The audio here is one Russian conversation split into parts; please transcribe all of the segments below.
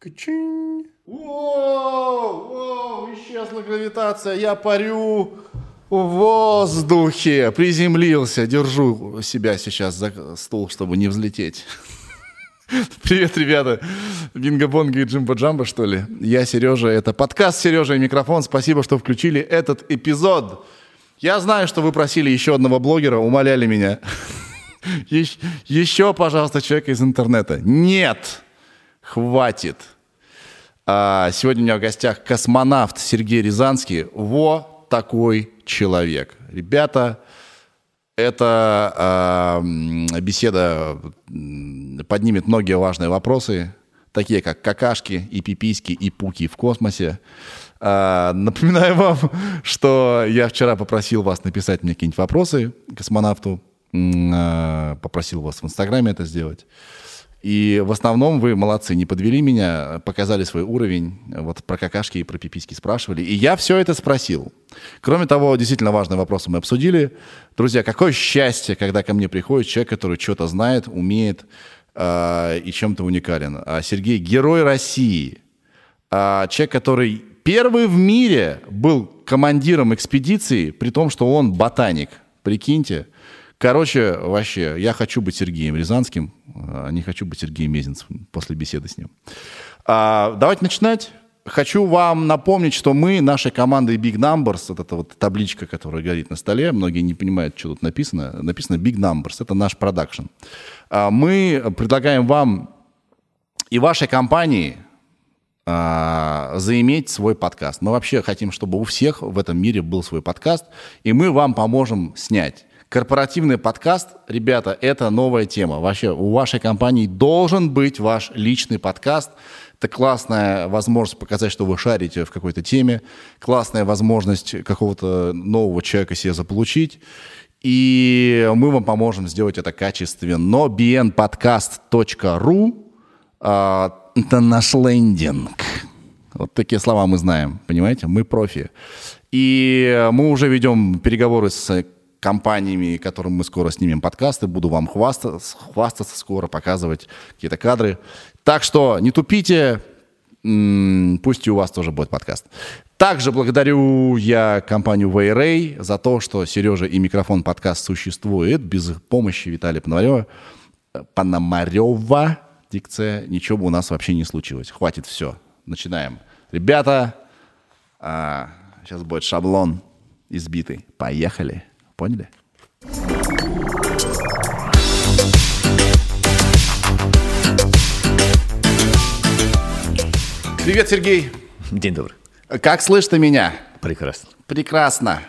Качинь. Воу, исчезла гравитация, я парю в воздухе. Приземлился, держу себя сейчас за стул, чтобы не взлететь. Привет, ребята. Бинго-бонго и джимбо-джамбо, что ли? Я Сережа, это подкаст «Сережа и микрофон». Спасибо, что включили этот эпизод. Я знаю, что вы просили еще одного блогера, умоляли меня. Еще, пожалуйста, человека из интернета. Нет! Хватит. Сегодня у меня в гостях космонавт Сергей Рязанский. Вот такой человек. Ребята, эта беседа поднимет многие важные вопросы, такие как какашки, и пиписьки, и пуки в космосе. Напоминаю вам, что я вчера попросил вас написать мне какие-нибудь вопросы космонавту. Попросил вас в Инстаграме это сделать. И в основном вы молодцы, не подвели меня, показали свой уровень, вот про какашки и про пиписьки спрашивали. И я все это спросил. Кроме того, действительно важные вопросы мы обсудили. Друзья, какое счастье, когда ко мне приходит человек, который что-то знает, умеет и чем-то уникален. Сергей — герой России. Человек, который первый в мире был командиром экспедиции, при том, что он ботаник. Прикиньте. Короче, вообще, я хочу быть Сергеем Рязанским, а не хочу быть Сергеем Мезенцевым после беседы с ним. Давайте начинать. Хочу вам напомнить, что мы, нашей командой Big Numbers, вот эта вот табличка, которая горит на столе, многие не понимают, что тут написано, написано Big Numbers, это наш продакшн. Мы предлагаем вам и вашей компании заиметь свой подкаст. Мы вообще хотим, чтобы у всех в этом мире был свой подкаст, и мы вам поможем снять. Корпоративный подкаст, ребята, это новая тема. Вообще у вашей компании должен быть ваш личный подкаст. Это классная возможность показать, что вы шарите в какой-то теме. Классная возможность какого-то нового человека себе заполучить. И мы вам поможем сделать это качественно. bnpodcast.ru это наш лендинг. Вот такие слова мы знаем, понимаете? Мы профи. И мы уже ведем переговоры с компаниями, которым мы скоро снимем подкасты. Буду вам хвастаться скоро, показывать какие-то кадры. Так что не тупите, пусть и у вас тоже будет подкаст. Также благодарю я компанию WayRay за то, что «Сережа и микрофон» подкаст существует. Без помощи Виталия Пономарёва, дикция, ничего бы у нас вообще не случилось. Хватит, все, начинаем. Ребята, сейчас будет шаблон избитый. Поехали. Поняли? Привет, Сергей. День добрый. Как слышишь ты меня? Прекрасно. Прекрасно.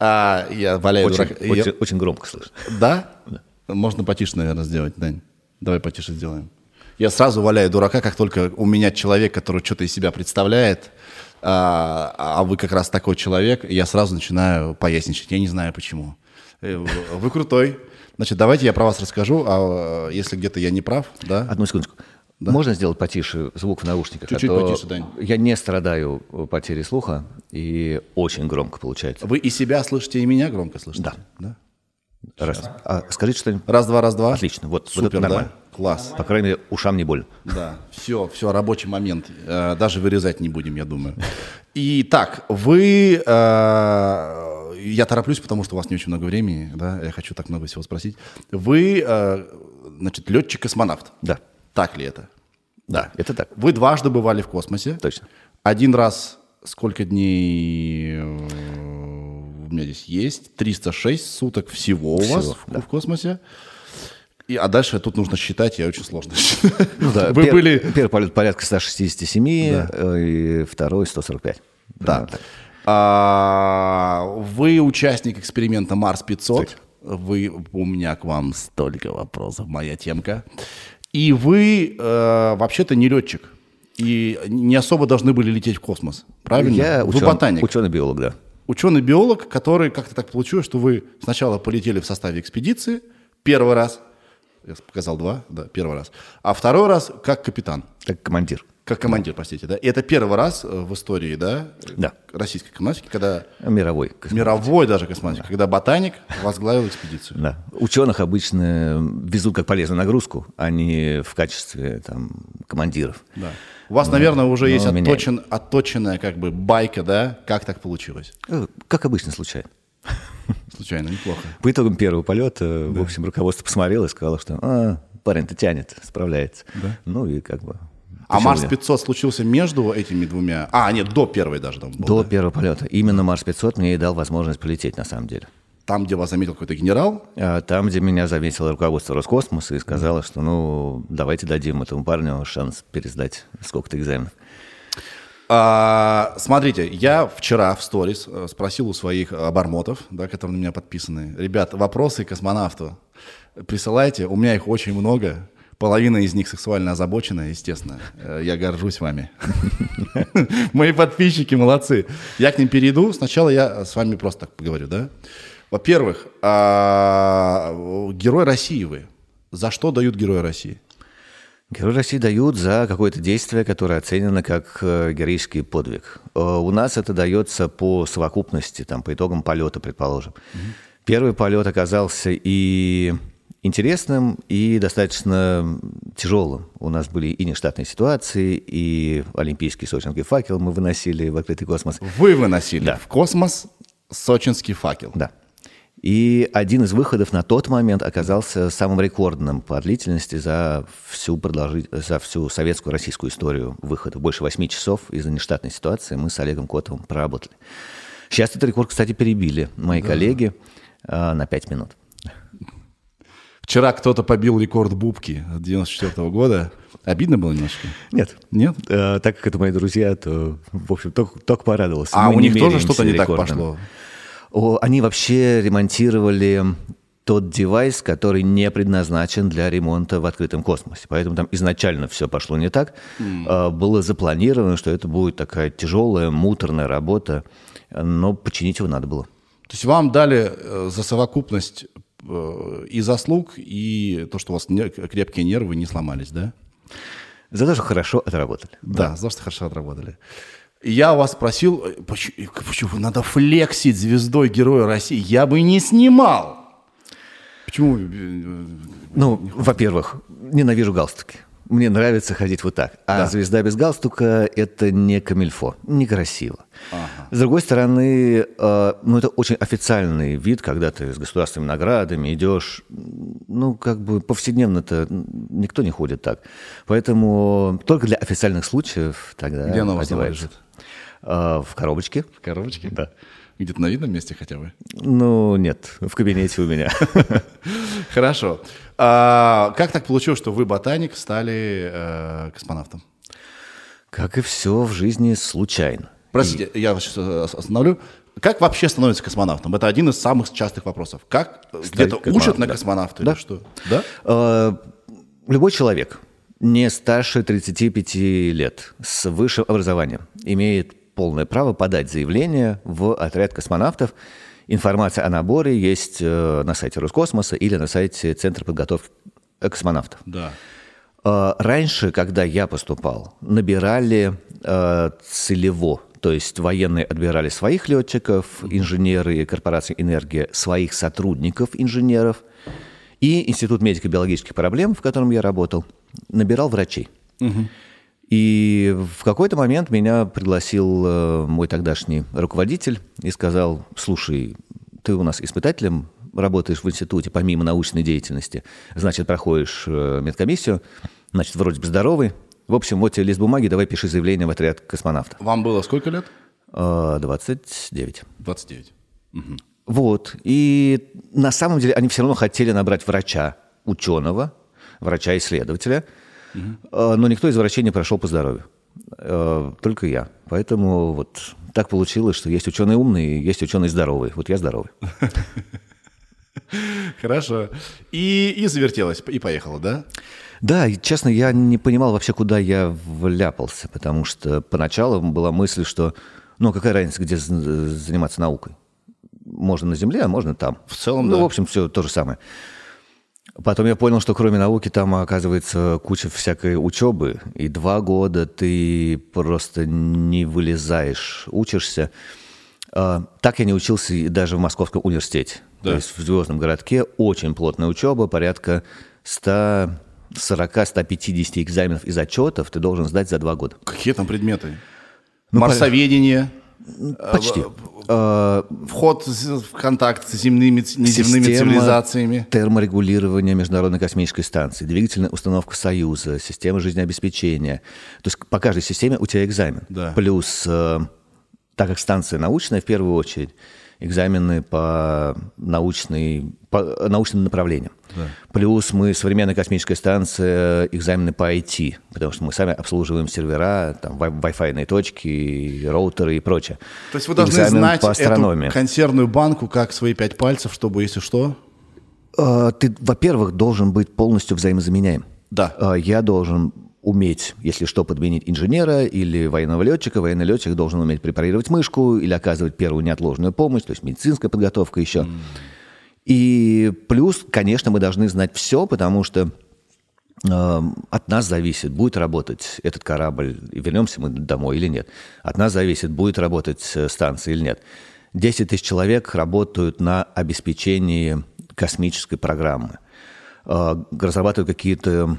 Я валяю дурака. Очень громко слышно. Да? Да? Можно потише, наверное, сделать, Дань. Давай потише сделаем. Я сразу валяю дурака, как только у меня человек, который что-то из себя представляет, а вы как раз такой человек, я сразу начинаю поясничать. Я не знаю, почему. Вы крутой. Значит, давайте я про вас расскажу, а если где-то я не прав, да? Одну секундочку. Да? Можно сделать потише звук в наушниках? Чуть-чуть потише, Дань. Я не страдаю потерей слуха, и очень громко получается. Вы и себя слышите, и меня громко слышите? Да. Да? Раз. Скажите что-нибудь. Раз-два, раз-два. Отлично. Вот, супер, вот это нормально. Да? Класс. По крайней мере, ушам не больно. Да, все, рабочий момент. Даже вырезать не будем, я думаю. Итак, вы... Я тороплюсь, потому что у вас не очень много времени, да? Я хочу так много всего спросить. Вы, значит, летчик-космонавт. Да. Так ли это? Да, это так. Вы дважды бывали в космосе. Точно. Один раз сколько дней... У меня здесь есть 306 суток всего у вас, да, в космосе. А дальше тут нужно считать, я очень сложно считаю. Ну, да. Первый полет порядка 167, да, и второй 145. Да. Вы участник эксперимента Марс-500. У меня к вам столько вопросов, моя темка. И вы вообще-то не летчик. И не особо должны были лететь в космос. Правильно? Я ученый-биолог, да. Ученый-биолог, который как-то так получилось, что вы сначала полетели в составе экспедиции первый раз, Я показал два, да, первый раз. А второй раз как капитан. Как командир. Как командир, да. Простите, да. И это первый раз в истории, да, да. Российской космонавтики, когда... Мировой космонавтики. Мировой даже космонавтики, да. Когда ботаник возглавил экспедицию. Да. Ученых обычно везут как полезную нагрузку, а не в качестве там, командиров. Да. У вас, наверное, уже есть отточенная как бы байка, да? Как так получилось? Как обычно случайно. Случайно, неплохо. По итогам первого полета, да. В общем, руководство посмотрело и сказало, что парень-то тянет, справляется. Да? Ну и как бы... А Марс-500 случился между этими двумя? А, нет, до первой даже там был. До первого полета. Именно Марс-500 мне и дал возможность полететь, на самом деле. Там, где вас заметил какой-то генерал? Там, где меня заметило руководство Роскосмоса и сказало, что, давайте дадим этому парню шанс пересдать сколько-то экзаменов. Смотрите, я вчера в сторис спросил у своих обормотов, да, которые на меня подписаны. Ребят, вопросы космонавту присылайте, у меня их очень много. Половина из них сексуально озабочена, естественно. Я горжусь вами. Мои подписчики молодцы. Я к ним перейду. Сначала я с вами просто так поговорю, да? Во-первых, Герой России вы. За что дают Героя России? Героя России дают за какое-то действие, которое оценено как героический подвиг. У нас это дается по совокупности, там, по итогам полета, предположим. Угу. Первый полет оказался и... интересным и достаточно тяжелым. У нас были и нештатные ситуации, и олимпийский сочинский факел мы выносили в открытый космос. Вы выносили, да, в космос сочинский факел. Да. И один из выходов на тот момент оказался самым рекордным по длительности за всю советскую российскую историю выхода. Больше 8 часов из-за нештатной ситуации мы с Олегом Котовым проработали. Сейчас этот рекорд, кстати, перебили мои коллеги на 5 минут. Вчера кто-то побил рекорд Бубки 1994 года. Обидно было немножко? Нет. Нет? Так как это мои друзья, то, в общем, только порадовался. А мы у них тоже что-то не рекордом. Так пошло? Они вообще ремонтировали тот девайс, который не предназначен для ремонта в открытом космосе. Поэтому там изначально все пошло не так. Было запланировано, что это будет такая тяжелая, муторная работа, но починить его надо было. То есть вам дали за совокупность... и заслуг, и то, что у вас крепкие нервы не сломались, да? За то, что хорошо отработали. Да, за то, что хорошо отработали. Я вас спросил, почему надо флексить звездой Героя России? Я бы не снимал. Почему? Во-первых, ненавижу галстуки. Мне нравится ходить вот так. Звезда без галстука – это не камильфо, некрасиво. Ага. С другой стороны, это очень официальный вид, когда ты с государственными наградами идешь. Повседневно-то никто не ходит так. Поэтому только для официальных случаев тогда где оно одевается. В коробочке. В коробочке? Да. Где-то на видном месте хотя бы? Нет, в кабинете у меня. Хорошо. Как так получилось, что вы, ботаник, стали космонавтом? Как и все в жизни, случайно. Простите, я вас сейчас остановлю. Как вообще становится космонавтом? Это один из самых частых вопросов. Как? Где-то учат на космонавта или что? Да? Любой человек, не старше 35 лет, с высшим образованием, имеет полное право подать заявление в отряд космонавтов. Информация о наборе есть на сайте Роскосмоса или на сайте Центра подготовки космонавтов. Да. Раньше, когда я поступал, набирали целево. То есть военные отбирали своих летчиков, инженеры корпорации «Энергия» своих сотрудников, инженеров. И Институт медико-биологических проблем, в котором я работал, набирал врачей. Угу. И в какой-то момент меня пригласил мой тогдашний руководитель и сказал: слушай, ты у нас испытателем работаешь в институте, помимо научной деятельности, значит, проходишь медкомиссию, значит, вроде бы здоровый. В общем, вот тебе лист бумаги, давай пиши заявление в отряд космонавта. Вам было сколько лет? 29. 29. Угу. Вот. И на самом деле они все равно хотели набрать врача-ученого, врача-исследователя, но никто из врачей не прошел по здоровью. Только я. Поэтому вот так получилось, что есть ученые умные, есть ученые здоровые. Вот я здоровый. Хорошо. И завертелось, и поехало, да? Да, и, честно, я не понимал вообще, куда я вляпался. Потому что поначалу была мысль, что какая разница, где заниматься наукой? Можно на Земле, а можно там. В целом, да. В общем, все то же самое. Потом я понял, что кроме науки там, оказывается, куча всякой учебы. И 2 года ты просто не вылезаешь, учишься. Так я не учился и даже в Московском университете. Да. То есть в Звездном городке очень плотная учеба, порядка 140-150 экзаменов и зачетов ты должен сдать за 2 года. Какие там предметы? Ну, марсоведение? Почти. Вход в контакт с земными, неземными цивилизациями. Терморегулирование Международной космической станции, двигательная установка Союза, система жизнеобеспечения. То есть по каждой системе у тебя экзамен. Да. Плюс, так как станция научная, в первую очередь, экзамены по научным направлениям. Да. Плюс мы, современная космическая станция, экзамены по IT, потому что мы сами обслуживаем сервера, там, Wi-Fi-ные точки, роутеры и прочее. То есть вы должны знать эту консервную банку как свои 5 пальцев, чтобы, если что... Ты, во-первых, должен быть полностью взаимозаменяем. Да. Я должен... уметь, если что, подменить инженера или военного летчика. Военный летчик должен уметь препарировать мышку или оказывать первую неотложную помощь, то есть медицинская подготовка еще. И плюс, конечно, мы должны знать все, потому что от нас зависит, будет работать этот корабль, вернемся мы домой или нет. От нас зависит, будет работать станция или нет. 10 тысяч человек работают на обеспечении космической программы. Разрабатывают какие-то...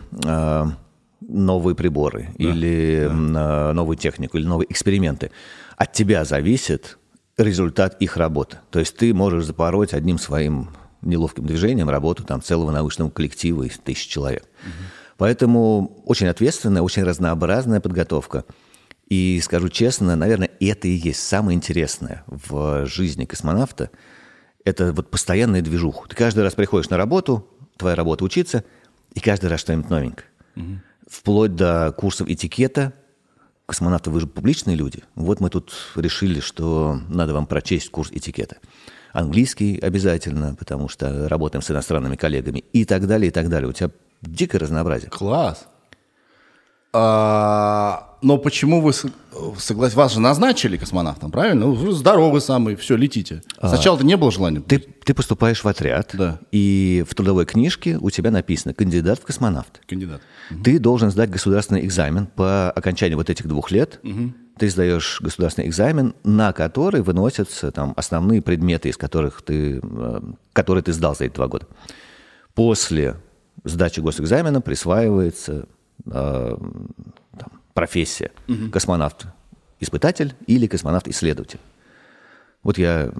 новые приборы, да, или да, новую технику, или новые эксперименты. От тебя зависит результат их работы. То есть ты можешь запороть одним своим неловким движением работу там, целого научного коллектива из 1000 человек. Угу. Поэтому очень ответственная, очень разнообразная подготовка. И скажу честно, наверное, это и есть самое интересное в жизни космонавта. Это вот постоянная движуха. Ты каждый раз приходишь на работу, твоя работа учиться, и каждый раз что-нибудь новенькое. Угу. Вплоть до курсов этикета. Космонавты, вы же публичные люди. Вот мы тут решили, что надо вам прочесть курс этикета. Английский обязательно, потому что работаем с иностранными коллегами. И так далее, и так далее. У тебя дикое разнообразие. Класс. Но почему вы согласились? Вас же назначили космонавтом, правильно? Вы здоровы самые, все, летите. Сначала-то не было желания. Ты поступаешь в отряд, да, и в трудовой книжке у тебя написано «Кандидат в космонавты». Кандидат. Угу. Ты должен сдать государственный экзамен по окончании вот этих 2 лет. Угу. Ты сдаешь государственный экзамен, на который выносятся там, основные предметы, из которых которые ты сдал за эти 2 года. После сдачи госэкзамена присваивается... профессия. Угу. Космонавт-испытатель или космонавт-исследователь. Вот я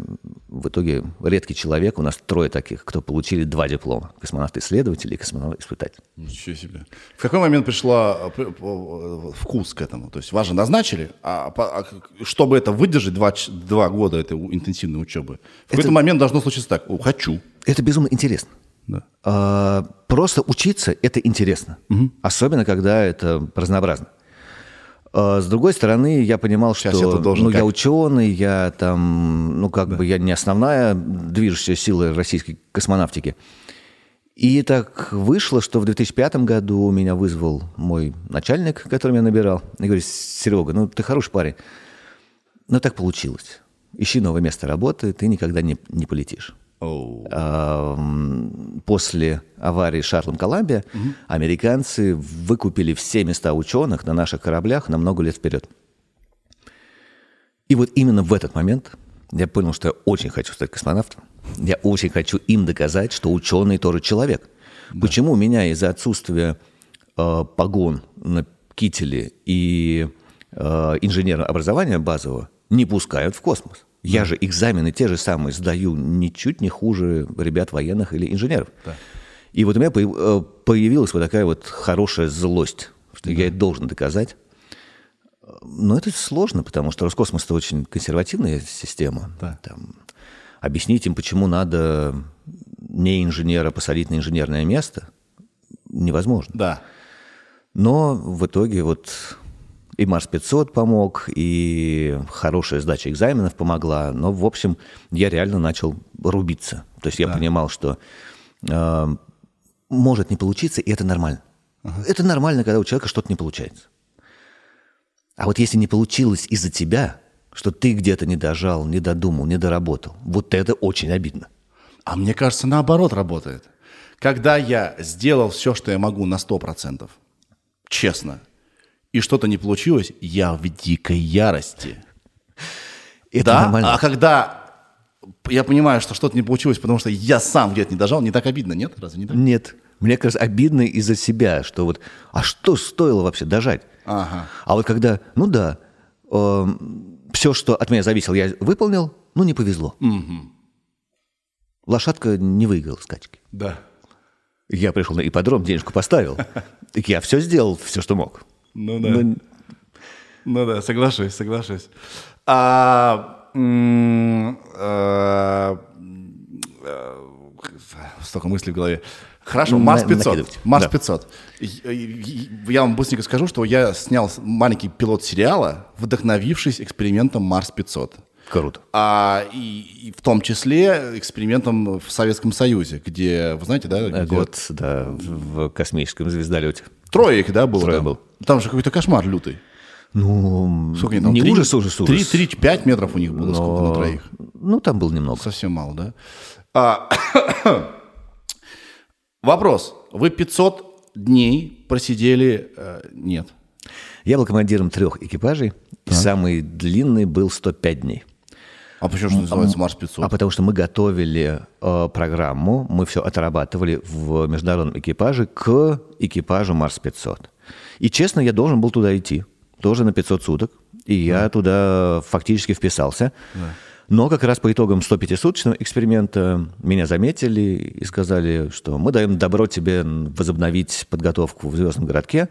в итоге редкий человек, у нас 3 таких, кто получили 2 диплома. Космонавт-исследователь и космонавт-испытатель. Ничего себе. В какой момент пришла вкус к этому? То есть вас же назначили, чтобы это выдержать 2 года этой интенсивной учебы, в какой-то момент должно случиться так. Хочу. Это безумно интересно. Да. Просто учиться – это интересно. Угу. Особенно, когда это разнообразно. С другой стороны, я понимал, сейчас что я ученый, я там, я не основная движущая сила российской космонавтики. И так вышло, что в 2005 году меня вызвал мой начальник, который меня набирал. И говорит: Серега, ты хороший парень, но так получилось. Ищи новое место работы, ты никогда не полетишь. После аварии с шаттлом «Коламбия» американцы выкупили все места ученых на наших кораблях на много лет вперед. И вот именно в этот момент я понял, что я очень хочу стать космонавтом. Я очень хочу им доказать, что ученый тоже человек. Да. Почему меня из-за отсутствия погон на кителе и инженерного образования базового не пускают в космос? Я же экзамены те же самые сдаю ничуть не хуже ребят военных или инженеров. Да. И вот у меня появилась вот такая вот хорошая злость, что я это должен доказать. Но это сложно, потому что Роскосмос – это очень консервативная система. Да. Там, объяснить им, почему надо не инженера посадить на инженерное место, невозможно. Да. Но в итоге вот... И Марс-500 помог, и хорошая сдача экзаменов помогла. Но, в общем, я реально начал рубиться. То есть я понимал, что может не получиться, и это нормально. Ага. Это нормально, когда у человека что-то не получается. А вот если не получилось из-за тебя, что ты где-то не дожал, не додумал, не доработал, вот это очень обидно. А мне кажется, наоборот работает. Когда я сделал все, что я могу на 100%, честно, и что-то не получилось, я в дикой ярости. Это да? Нормально. А когда я понимаю, что что-то не получилось, потому что я сам где-то не дожал, не так обидно, нет? Разве не так? Нет. Мне кажется, обидно из-за себя, что вот, а что стоило вообще дожать? Ага. А вот когда, ну да, все, что от меня зависело, я выполнил, ну не повезло. Угу. Лошадка не выиграла скачки. Да. Я пришел на ипподром, денежку поставил. Я все сделал, все, что мог. Ну да. Ну да, соглашусь, соглашусь. Столько мыслей в голове. Хорошо, Марс-500. Марс-500. Да. Я вам быстренько скажу, что я снял маленький пилот сериала, вдохновившись экспериментом Марс-500. Круто. И в том числе экспериментом в Советском Союзе, где, вы знаете, да? Где... Год, да, в космическом звездолете. Трое их, да, было? Трое было. Там же какой-то кошмар лютый. Ну, сколько они там? Не 3, ужас. 3-5 метров у них было, но... сколько на троих. Ну, там было немного. Совсем мало, да? Вопрос. Вы 500 дней просидели... Нет. Я был командиром 3 экипажей. Так. Самый длинный был 105 дней. А почему же называется Марс-500? А потому что мы готовили программу, мы все отрабатывали в международном экипаже к экипажу Марс-500. И, честно, я должен был туда идти. Тоже на 500 суток. И я туда фактически вписался. Да. Но как раз по итогам 105-суточного эксперимента меня заметили и сказали, что мы даем добро тебе возобновить подготовку в звездном городке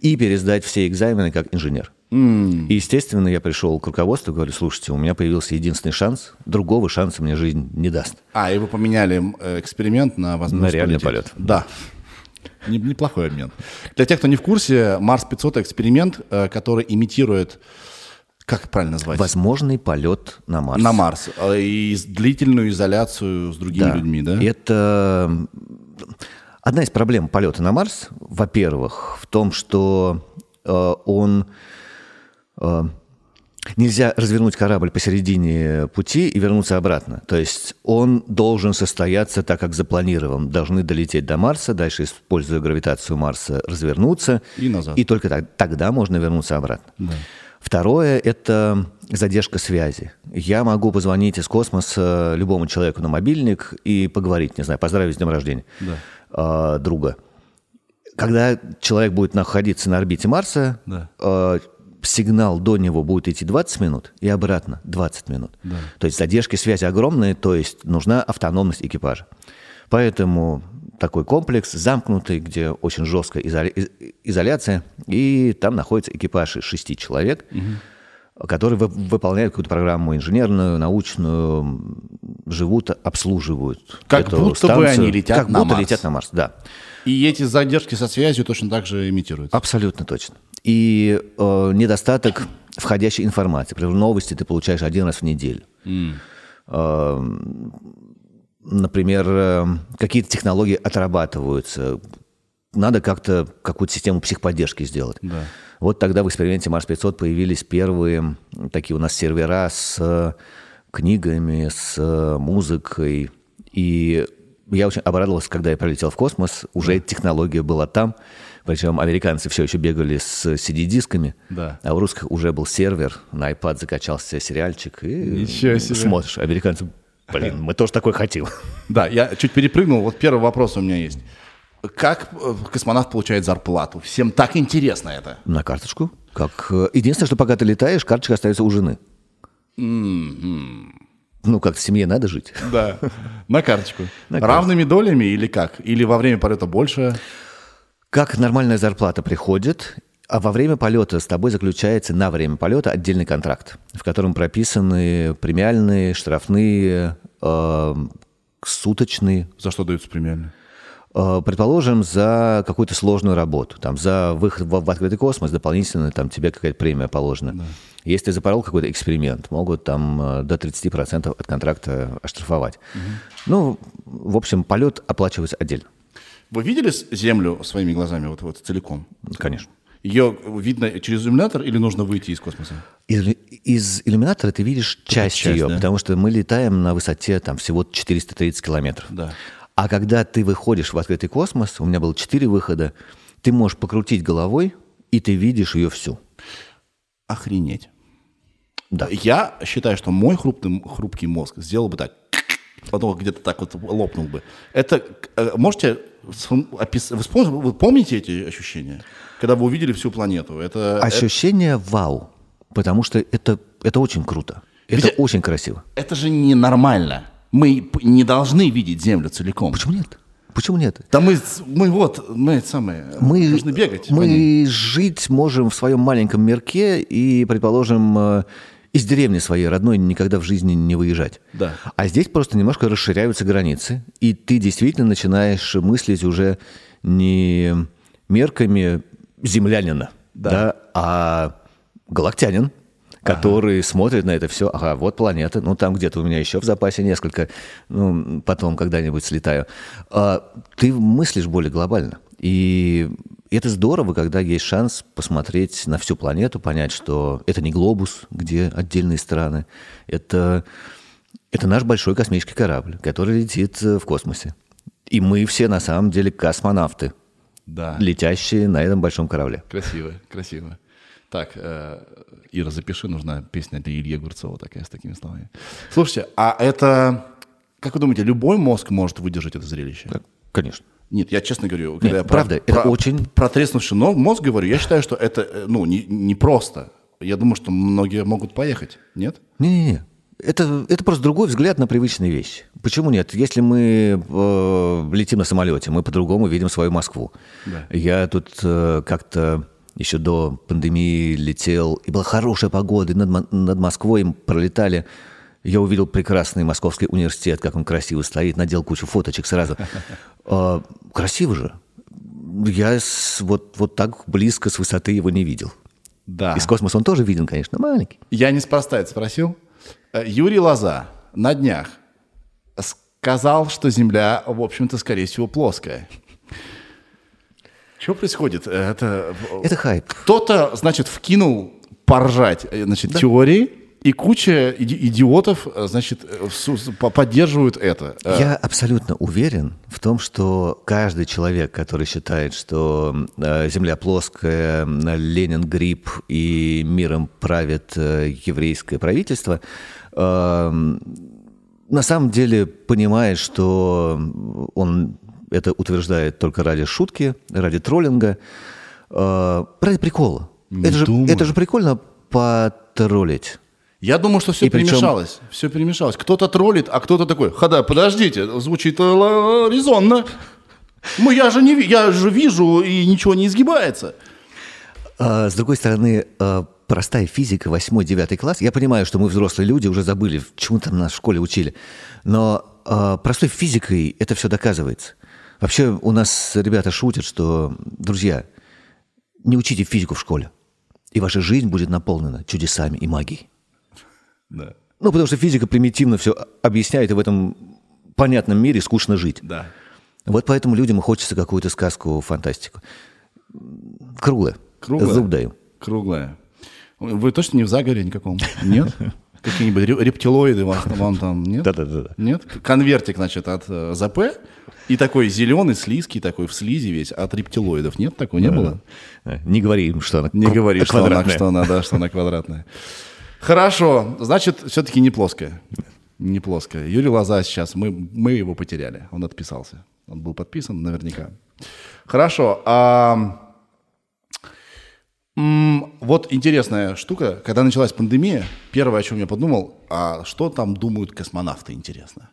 и пересдать все экзамены как инженер. И, естественно, я пришел к руководству и говорю, слушайте, у меня появился единственный шанс, другого шанса мне жизнь не даст. А, и вы поменяли эксперимент на возможность полететь. На реальный полет. Да. Неплохой обмен. Для тех, кто не в курсе, Марс-500 — эксперимент, который имитирует, как правильно назвать? Возможный полет на Марс. На Марс. И длительную изоляцию с другими людьми, да? Это одна из проблем полета на Марс, во-первых, в том, что он... Нельзя развернуть корабль посередине пути и вернуться обратно. То есть он должен состояться так, как запланирован. Должны долететь до Марса, дальше, используя гравитацию Марса, развернуться. И назад. И только тогда можно вернуться обратно. Да. Второе – это задержка связи. Я могу позвонить из космоса любому человеку на мобильник и поговорить, не знаю, поздравить с днем рождения друга. Когда человек будет находиться на орбите Марса, сигнал до него будет идти 20 минут и обратно 20 минут. Да. То есть задержки связи огромные, то есть нужна автономность экипажа. Поэтому такой комплекс замкнутый, где очень жесткая изоляция, и там находится экипаж из 6 человек, которые выполняют какую-то программу инженерную, научную, живут, обслуживают как эту будто станцию. Бы они летят как на будто Марс. Летят на Марс, да. И эти задержки со связью точно так же имитируются? Абсолютно точно. И недостаток входящей информации. Например, новости ты получаешь один раз в неделю. Например, какие-то технологии отрабатываются. Надо как-то какую-то систему психподдержки сделать. Да. Вот тогда в эксперименте Марс-500 появились первые такие у нас сервера с книгами, с музыкой. И я очень обрадовался, когда я пролетел в космос. Уже эта технология была там. Причем американцы все еще бегали с CD-дисками, а у русских уже был сервер, на iPad закачался сериальчик, и смотришь, американцы, блин, мы тоже такое хотим. Да, я чуть перепрыгнул, вот первый вопрос у меня есть. Как космонавт получает зарплату? Всем так интересно это. На карточку. Как... Единственное, что пока ты летаешь, карточка остается у жены. Ну, как в семье надо жить. Да, на карточку. Равными долями или как? Или во время полета больше... Как нормальная зарплата приходит, а во время полета с тобой заключается на время полета отдельный контракт, в котором прописаны премиальные, штрафные, суточные. За что даются премиальные? Предположим, за какую-то сложную работу. Там, за выход в открытый космос дополнительно там, тебе какая-то премия положена. Да. Если ты запорол какой-то эксперимент, могут там, до 30% от контракта оштрафовать. Угу. Ну, в общем, полет оплачивается отдельно. Вы видели Землю своими глазами вот целиком? Конечно. Ее видно через иллюминатор или нужно выйти из космоса? Из иллюминатора ты видишь часть ее, да? Потому что мы летаем на высоте там, всего 430 километров. Да. А когда ты выходишь в открытый космос, у меня было 4 выхода, ты можешь покрутить головой, и ты видишь ее всю. Охренеть. Да. Я считаю, что мой хрупкий мозг сделал бы так. Потом где-то так вот лопнул бы. Это можете описать? Вы помните эти ощущения, когда вы увидели всю планету? Ощущение вау, потому что это очень круто. Это очень красиво. Это же ненормально. Мы не должны видеть Землю целиком. Почему нет? Почему нет? Да мы нужно бегать. Мы жить можем в своем маленьком мирке и, предположим, из деревни своей родной никогда в жизни не выезжать. Да. А здесь просто немножко расширяются границы, и ты действительно начинаешь мыслить уже не мерками землянина, а галактянин, который смотрит на это все. Ага, вот планета. Ну, там где-то у меня еще в запасе несколько. Ну, потом когда-нибудь слетаю. Ты мыслишь более глобально. И это здорово, когда есть шанс посмотреть на всю планету, понять, что это не глобус, где отдельные страны. Это наш большой космический корабль, который летит в космосе. И мы все, на самом деле, космонавты, летящие на этом большом корабле. Красиво, красиво. Так, Ира, запиши, нужна песня для Ильи Огурцова такая, с такими словами. Слушайте, а это, как вы думаете, любой мозг может выдержать это зрелище? Конечно. Нет, я честно говорю, когда я про треснувший мозг говорю, я считаю, что это не просто. Я думаю, что многие могут поехать, нет? Не-не-не. Это просто другой взгляд на привычные вещи. Почему нет? Если мы летим на самолете, мы по-другому видим свою Москву. Да. Я тут как-то... Еще до пандемии летел, и была хорошая погода, и над Москвой пролетали. Я увидел прекрасный Московский университет, как он красиво стоит, надел кучу фоточек сразу. Красиво же. Я вот так близко с высоты его не видел. Да. Из космоса он тоже виден, конечно, маленький. Я неспроста это спросил. Юрий Лоза на днях сказал, что Земля, в общем-то, скорее всего, плоская. Что происходит? Это хайп. Кто-то, значит, вкинул поржать, значит, теории, и куча идиотов, значит, поддерживают это. Я абсолютно уверен в том, что каждый человек, который считает, что Земля плоская, Ленин гриб и миром правит еврейское правительство, на самом деле понимает, что он... Это утверждает только ради шутки, ради троллинга, ради прикола. Это же прикольно потроллить. Я думаю, что все перемешалось. Все перемешалось. Кто-то троллит, а кто-то такой: «Хода, подождите, звучит резонно. Ну, я же вижу, и ничего не изгибается». С другой стороны, простая физика, 8-9 класс. Я понимаю, что мы взрослые люди, уже забыли, чему там нас в школе учили. Но простой физикой это все доказывается. Вообще у нас ребята шутят, что, друзья, не учите физику в школе, и ваша жизнь будет наполнена чудесами и магией. Да. Ну, потому что физика примитивно все объясняет, и в этом понятном мире скучно жить. Да. Вот поэтому людям хочется какую-то сказку, фантастику. Круглая. Зуб даю. Круглая. Вы точно не в заговоре никаком? Нет? Какие-нибудь рептилоиды вам там, нет? Да. Нет? Конвертик, значит, от ЗП, и такой зеленый, слизкий, такой в слизи весь, от рептилоидов. Нет, такого не было? Не говори им, что она квадратная. Не говори, что она квадратная. Хорошо, значит, все-таки не плоская. Не плоская. Юрий Лоза сейчас, мы его потеряли, он отписался. Он был подписан наверняка. Хорошо, вот интересная штука. Когда началась пандемия, первое, о чем я подумал, а что там думают космонавты, интересно.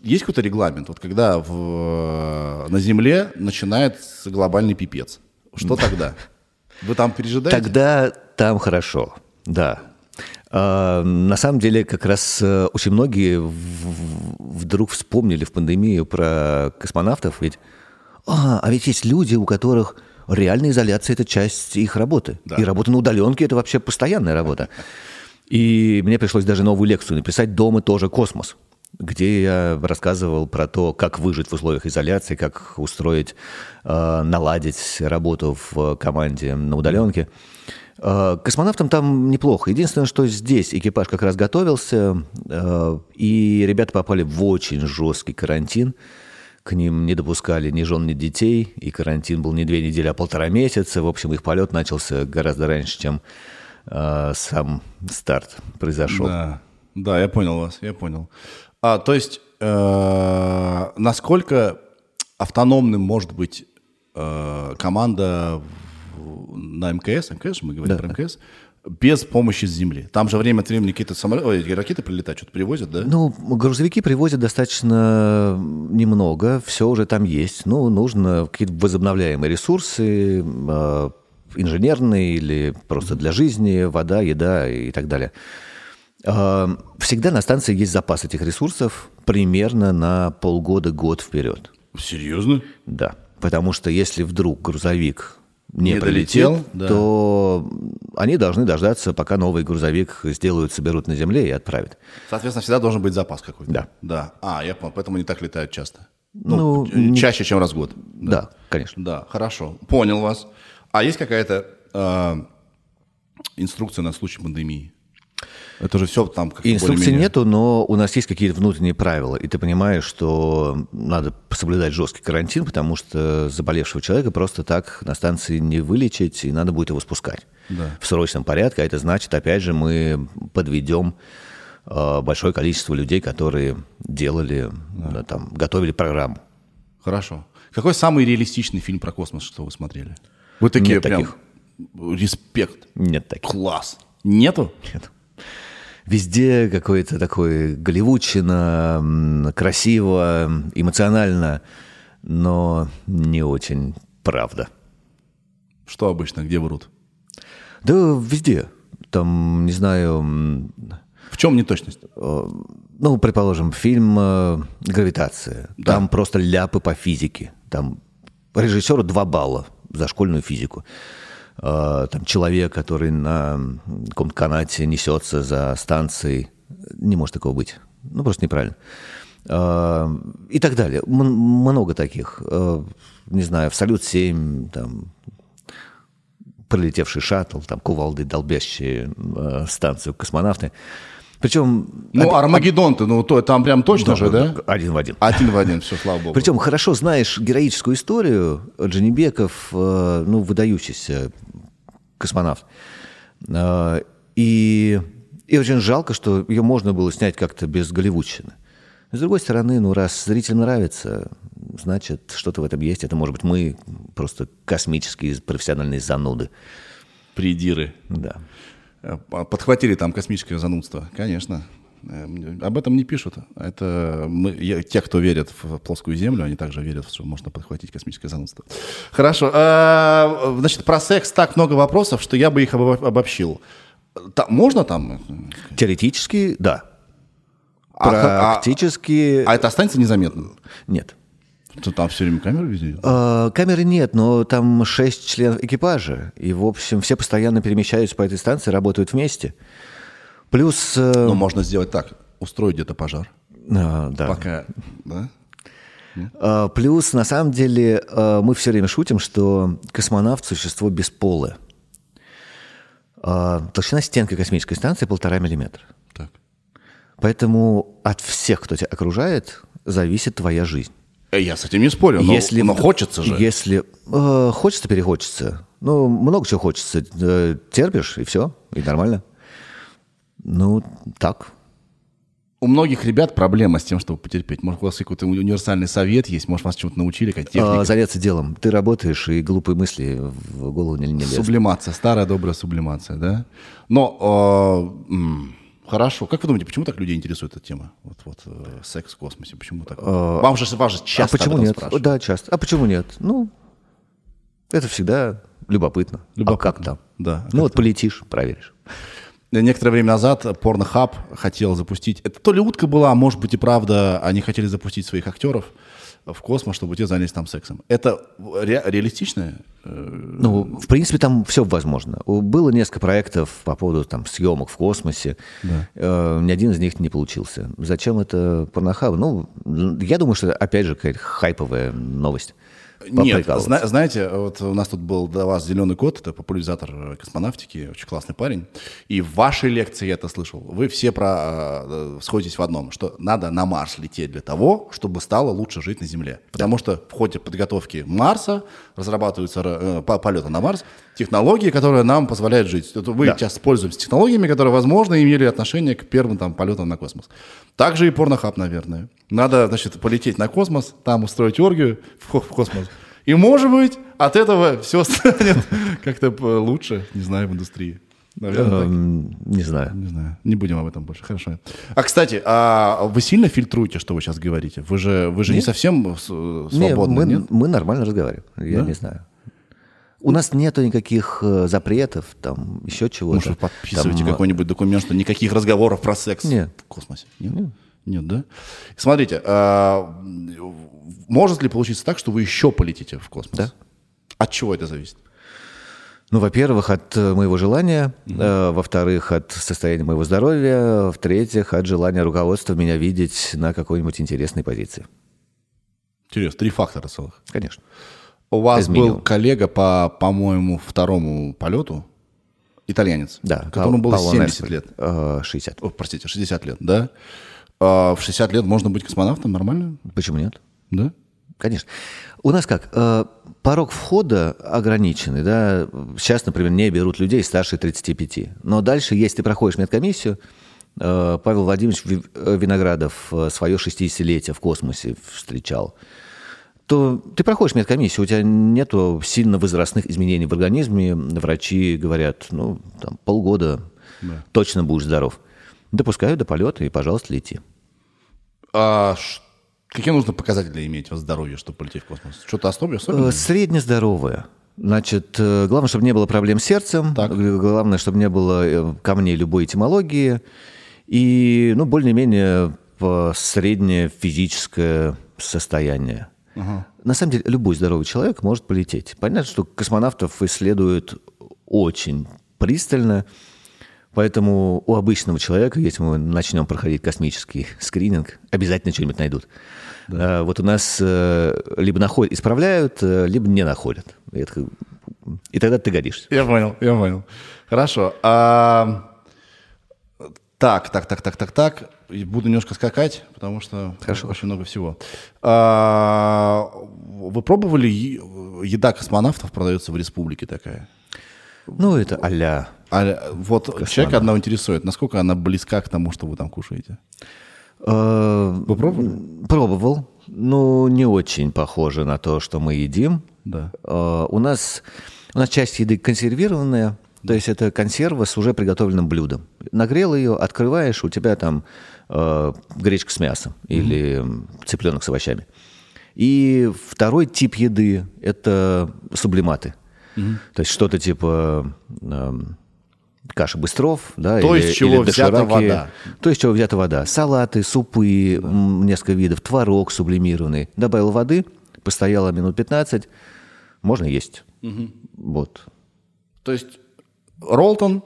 Есть какой-то регламент, вот когда на Земле начинается глобальный пипец? Что тогда? Вы там пережидаете? Тогда там хорошо, да. На самом деле, как раз очень многие вдруг вспомнили в пандемию про космонавтов. Ведь, ведь есть люди, у которых... Реальная изоляция – это часть их работы. Да. И работа на удаленке – это вообще постоянная работа. И мне пришлось даже новую лекцию написать «Дома тоже космос», где я рассказывал про то, как выжить в условиях изоляции, как устроить, наладить работу в команде на удаленке. Космонавтам там неплохо. Единственное, что здесь экипаж как раз готовился, и ребята попали в очень жесткий карантин. К ним не допускали ни жен, ни детей, и карантин был не 2 недели, а 1,5 месяца. В общем, их полет начался гораздо раньше, чем сам старт произошел. Да, я понял вас, я понял. То есть, насколько автономным может быть команда на МКС, МКС же мы говорим, да, про МКС, без помощи с Земли? Там же время от времени какие-то ракеты прилетают, что-то привозят, да? Ну, грузовики привозят достаточно немного, все уже там есть. Ну, нужно какие-то возобновляемые ресурсы, инженерные или просто для жизни, вода, еда и так далее. Всегда на станции есть запас этих ресурсов примерно на полгода-год вперед. Серьезно? Да, потому что если вдруг грузовик не прилетел, да, то они должны дождаться, пока новый грузовик сделают, соберут на земле и отправят. Соответственно, всегда должен быть запас какой-то. Да. Да. Я понял, поэтому они так летают часто. Чаще, чем раз в год. Да, да, конечно. Да, хорошо, понял вас. А есть какая-то инструкция на случай пандемии? Это же все там как-то более-менее... Инструкций нету, но у нас есть какие-то внутренние правила, и ты понимаешь, что надо соблюдать жесткий карантин, потому что заболевшего человека просто так на станции не вылечить, и надо будет его спускать, да, в срочном порядке. А это значит, опять же, мы подведем большое количество людей, которые делали, да, там, готовили программу. Хорошо. Какой самый реалистичный фильм про космос, что вы смотрели? Вы такие... Нет прям... таких. Респект. Нет таких. Класс. Нету? Нет. Везде какое-то такое голливудчина, красиво, эмоционально, но не очень правда. Что обычно, где врут? Да везде. Там, не знаю... В чем неточность? Ну, предположим, фильм «Гравитация». Да. Там просто ляпы по физике. Там режиссеру 2 балла за школьную физику. Там человек, который на каком-то канате несется за станцией. Не может такого быть. Ну, просто неправильно. И так далее. Много таких. Не знаю, в «Салют-7», там, пролетевший шаттл, там, кувалды, долбящие станцию космонавты. Причем... «Армагеддон»-то, там прям точно, да, же, да? Один в один. Один в один, все, слава богу. Причем хорошо знаешь героическую историю. Джанибеков, выдающийся космонавт. И очень жалко, что ее можно было снять как-то без голливудщины. С другой стороны, раз зрителям нравится, значит, что-то в этом есть. Это, может быть, мы просто космические профессиональные зануды. Придиры. Да. Подхватили там космическое занудство, конечно. Об этом не пишут. Это те, кто верят в плоскую Землю, они также верят, что можно подхватить космическое занудство. Хорошо. Значит, про секс так много вопросов, что я бы их обобщил. Можно там? Теоретически, да. Практически... А это останется незаметным? Нет. Там все время камеры везде? Камеры нет, но там 6 членов экипажа. И, в общем, все постоянно перемещаются по этой станции, работают вместе. Плюс... Ну, можно сделать так. Устроить где-то пожар. Да. Пока... Да? Плюс, на самом деле, мы все время шутим, что космонавт – существо без пола. Толщина стенки космической станции 1,5 миллиметра. Так. Поэтому от всех, кто тебя окружает, зависит твоя жизнь. Я с этим не спорю, но хочется же. Если хочется, перехочется. Много чего хочется. Терпишь, и все, и нормально. Так. У многих ребят проблема с тем, чтобы потерпеть. Может, у вас какой-то универсальный совет есть? Может, вас чего-то научили? Заняться делом. Ты работаешь, и глупые мысли в голову не лезут. Сублимация, старая добрая сублимация, да? Хорошо. Как вы думаете, почему так людей интересует эта тема? Секс в космосе, почему так? Вам же часто об этом спрашивают. Да, часто. А почему нет? Это всегда любопытно. А как там? Да. Полетишь, проверишь. Некоторое время назад Pornhub хотел запустить... Это то ли утка была, а может быть и правда, они хотели запустить своих актеров в космос, чтобы те занялись там сексом. Это реалистично? В принципе, там все возможно. Было несколько проектов по поводу съемок в космосе. Да. Ни один из них не получился. Зачем это Pornhub? Я думаю, что это, опять же, какая-то хайповая новость. Нет, знаете, вот у нас тут был до вас «Зеленый кот», это популяризатор космонавтики, очень классный парень. И в вашей лекции я это слышал. Вы все сходитесь в одном, что надо на Марс лететь для того, чтобы стало лучше жить на Земле. Потому что в ходе подготовки Марса разрабатываются полеты на Марс, технологии, которые нам позволяют жить. Мы сейчас пользуемся технологиями, которые, возможно, имели отношение к первым полетам на космос. Также и порнохаб, наверное. Надо, значит, полететь на космос, там устроить оргию в космос. И, может быть, от этого все станет как-то лучше, не знаю, в индустрии. Наверное, Не знаю. Не будем об этом больше. Хорошо. А, кстати, вы сильно фильтруете, что вы сейчас говорите? Вы же не совсем свободны, нет? Мы нормально разговариваем. Я не знаю. У нас нету никаких запретов, там, еще чего-то. Может, вы подписываете какой-нибудь документ, что никаких разговоров про секс в космосе? Нет, да? Смотрите, может ли получиться так, что вы еще полетите в космос? Да. От чего это зависит? Ну, во-первых, от моего желания, во-вторых, от состояния моего здоровья, в-третьих, от желания руководства меня видеть на какой-нибудь интересной позиции. Интересно, 3 фактора целых. Конечно. У вас был коллега по-моему, второму полету, итальянец, которому было 70 лет. 60. О, простите, 60 лет, да? В 60 лет можно быть космонавтом, нормально? Почему нет? Да? Конечно. У нас как? Порог входа ограниченный, да? Сейчас, например, не берут людей старше 35. Но дальше, если ты проходишь медкомиссию, Павел Владимирович Виноградов свое 60-летие в космосе встречал, то ты проходишь медкомиссию, у тебя нет сильно возрастных изменений в организме, врачи говорят, полгода точно будешь здоров. Допускаю до полета и, пожалуйста, лети. А какие нужно показатели иметь в здоровье, чтобы полететь в космос? Что-то особенное? Среднездоровое. Значит, главное, чтобы не было проблем с сердцем, главное, чтобы не было камней любой этиологии, и, более-менее среднее физическое состояние. Ага. На самом деле, любой здоровый человек может полететь. Понятно, что космонавтов исследуют очень пристально, поэтому у обычного человека, если мы начнем проходить космический скрининг, обязательно что-нибудь найдут. Да. Вот у нас либо исправляют, либо не находят. И тогда ты годишься. Я понял. Хорошо. Так. Буду немножко скакать, потому что очень много всего. Вы пробовали, еда космонавтов продается в республике такая? Это а-ля. Вот человека одного интересует, насколько она близка к тому, что вы там кушаете? Вы пробовали? Пробовал. Не очень похоже на то, что мы едим. Да. У нас часть еды консервированная. То есть это консерва с уже приготовленным блюдом. Нагрел ее, открываешь, у тебя там гречка с мясом или цыпленок с овощами. И второй тип еды – это сублиматы. То есть что-то типа каши быстров. Да, то, из чего взята вода. То, из чего взята вода. Салаты, супы, несколько видов, творог сублимированный. Добавил воды, постояло минут 15, можно есть. Вот. То есть... Ролтон,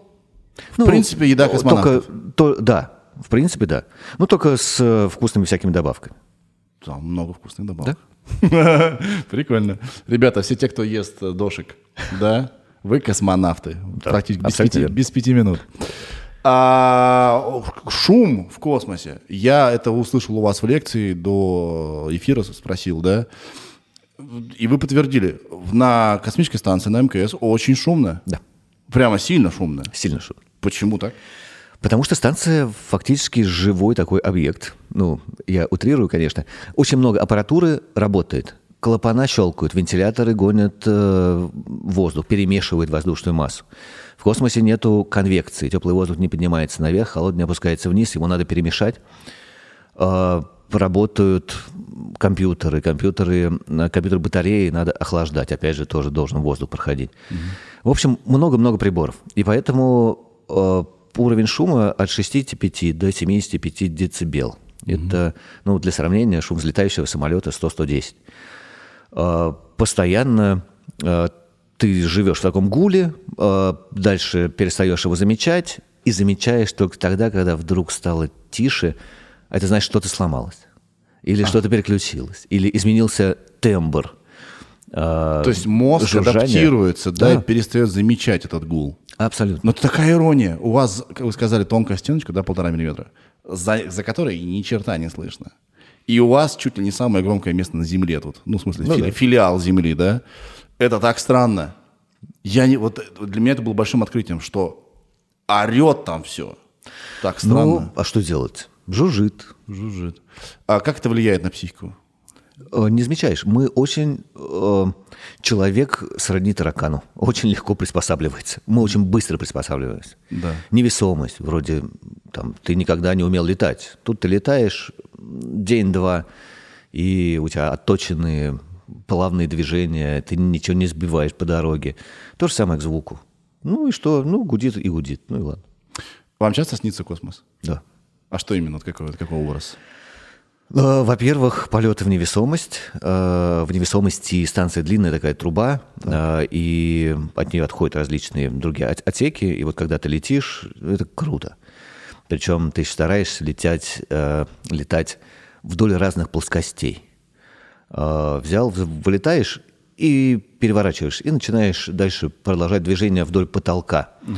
в принципе, еда космонавтов. В принципе, да. Но только с вкусными всякими добавками. Там много вкусных добавок. Да? Прикольно. Ребята, все те, кто ест дошик, да, вы космонавты. Да, практически без 5 минут. Шум в космосе. Я это услышал у вас в лекции, до эфира спросил, да. И вы подтвердили, на космической станции, на МКС очень шумно. Да. Прямо сильно шумно? Сильно шумно. Почему так? Потому что станция фактически живой такой объект. Я утрирую, конечно. Очень много аппаратуры работает. Клапана щелкают, вентиляторы гонят воздух, перемешивают воздушную массу. В космосе нету конвекции. Теплый воздух не поднимается наверх, холодный опускается вниз, его надо перемешать. Работают компьютеры, батареи надо охлаждать. Опять же, тоже должен воздух проходить. В общем, много-много приборов. И поэтому уровень шума от 65 до 75 децибел. Это, для сравнения, шум взлетающего самолета 100-110. Постоянно ты живешь в таком гуле, дальше перестаешь его замечать, и замечаешь только тогда, когда вдруг стало тише. Это значит, что-то сломалось, или что-то переключилось, или изменился тембр, То есть мозг адаптируется, да, и перестает замечать этот гул. Абсолютно. Но это такая ирония. У вас, как вы сказали, тонкая стеночка, да, 1,5 миллиметра, за которой ни черта не слышно. И у вас чуть ли не самое громкое место на Земле тут. Ну, в смысле, филиал Земли, да. Это так странно. Вот для меня это было большим открытием, что орет там все. Так странно. Ну, а что делать? Жужжит. А как это влияет на психику? Не замечаешь. Человек сродни таракану. Очень легко приспосабливается. Мы очень быстро приспосабливаемся. Да. Невесомость. Вроде там, ты никогда не умел летать. Тут ты летаешь день-два, и у тебя отточенные плавные движения, ты ничего не сбиваешь по дороге. То же самое к звуку. Ну и что? Ну, гудит и гудит. Ну и ладно. Вам часто снится космос? Да. А что именно? От какого образа? Во-первых, полеты в невесомость. В невесомости станция длинная такая труба, да. И от нее отходят различные другие отсеки. И вот когда ты летишь, это круто. Причем ты стараешься летать вдоль разных плоскостей. Взял, вылетаешь и переворачиваешь. И начинаешь дальше продолжать движение вдоль потолка. Угу.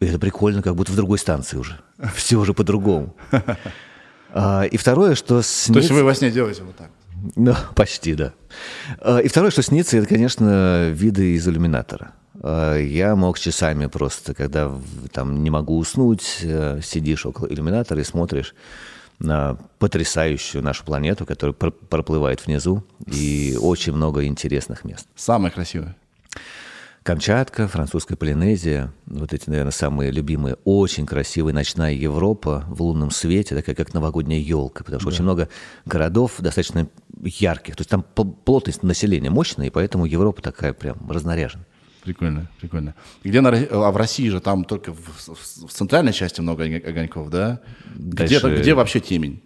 И это прикольно, как будто в другой станции уже. Все уже по-другому. И второе, что снится... То есть вы во сне делаете вот так? Ну, почти, да. И второе, что снится, это, конечно, виды из иллюминатора. Я мог часами просто, когда там не могу уснуть, сидишь около иллюминатора и смотришь на потрясающую нашу планету, которая проплывает внизу, и очень много интересных мест. Самое красивое? Камчатка, Французская Полинезия, вот эти, наверное, самые любимые, очень красивая ночная Европа в лунном свете, такая как новогодняя елка, потому что очень много городов достаточно ярких, то есть там плотность населения мощная, и поэтому Европа такая прям разнаряжена. Прикольно. А в России же там только в центральной части много огоньков, да? Дальше... Где вообще темень?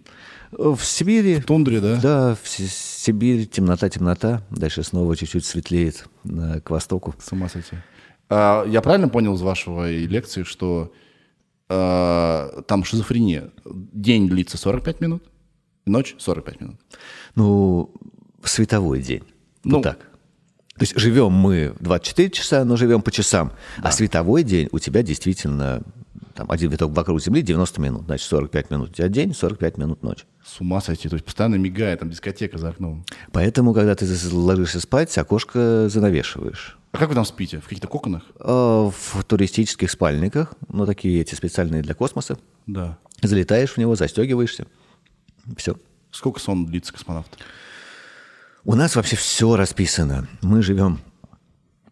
В Сибири. В тундре, да? Да, в Сибири темнота. Дальше снова чуть-чуть светлеет к востоку. С ума сойти. Я правильно понял из вашего лекции, что там шизофрения? День длится 45 минут, ночь 45 минут. Ну, световой день. Ну, вот так. То есть живем мы 24 часа, но живем по часам. Да. А световой день у тебя действительно... Там один виток вокруг Земли 90 минут, значит 45 минут у тебя день, 45 минут ночь. С ума сойти, то есть постоянно мигает, там дискотека за окном. Поэтому, когда ты ложишься спать, окошко занавешиваешь. А как вы там спите? В каких-то коконах? В туристических спальниках, ну такие эти специальные для космоса. Да. Залетаешь в него, застегиваешься, все. Сколько сон длится космонавта? У нас вообще все расписано. Мы живем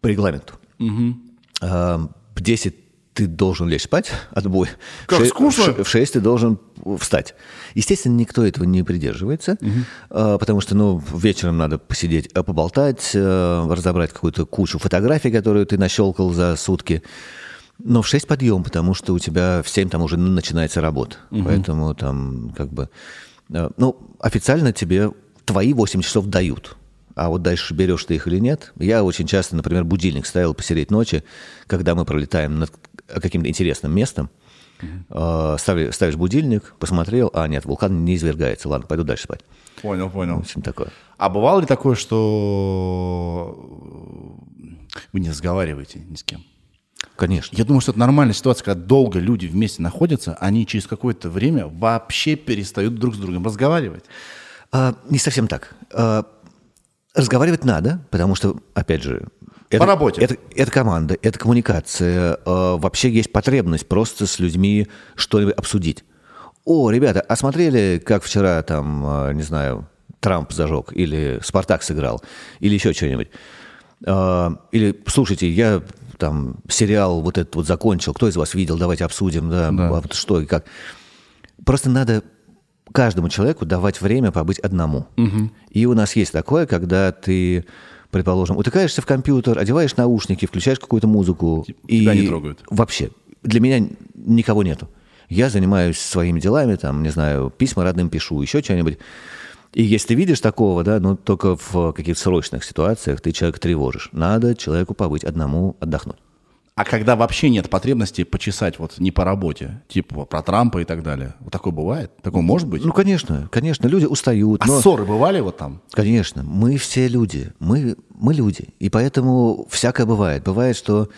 по регламенту. Угу. 10 ты должен лечь спать, отбой. Как скучно. В 6 ты должен встать. Естественно, никто этого не придерживается, потому что вечером надо посидеть, поболтать, разобрать какую-то кучу фотографий, которую ты нащелкал за сутки. Но в 6 подъем, потому что у тебя в 7 там уже начинается работа. Поэтому там как бы... официально тебе твои 8 часов дают. А вот дальше берешь ты их или нет. Я очень часто, например, будильник ставил посередине ночи, когда мы пролетаем над каким-то интересным местом. Ставишь будильник, посмотрел, нет, вулкан не извергается. Ладно, пойду дальше спать. Понял. В общем, такое. А бывало ли такое, что вы не разговариваете ни с кем? Конечно. Я думаю, что это нормальная ситуация, когда долго люди вместе находятся, они через какое-то время вообще перестают друг с другом разговаривать. Не совсем так. Разговаривать надо, потому что, опять же... По работе. Это команда, это коммуникация. Вообще есть потребность просто с людьми что-нибудь обсудить. Ребята, а смотрели, как вчера там, не знаю, Трамп зажег, или Спартак сыграл, или еще что-нибудь? Или, слушайте, я там сериал вот этот вот закончил, кто из вас видел, давайте обсудим, да. Что и как. Просто надо... каждому человеку давать время побыть одному. И у нас есть такое, когда ты, предположим, утыкаешься в компьютер, одеваешь наушники, включаешь какую-то музыку. Тебя не трогают. Вообще. Для меня никого нету. Я занимаюсь своими делами, там, не знаю, письма родным пишу, еще что-нибудь. И если ты видишь такого, только в каких-то срочных ситуациях ты человека тревожишь. Надо человеку побыть одному, отдохнуть. А когда вообще нет потребности почесать вот не по работе, типа про Трампа и так далее. Вот такое бывает? Такое может быть? Ну, конечно, конечно. Люди устают. А но... ссоры бывали вот там? Конечно. Мы все люди. Мы люди. И поэтому всякое бывает. Бывает, что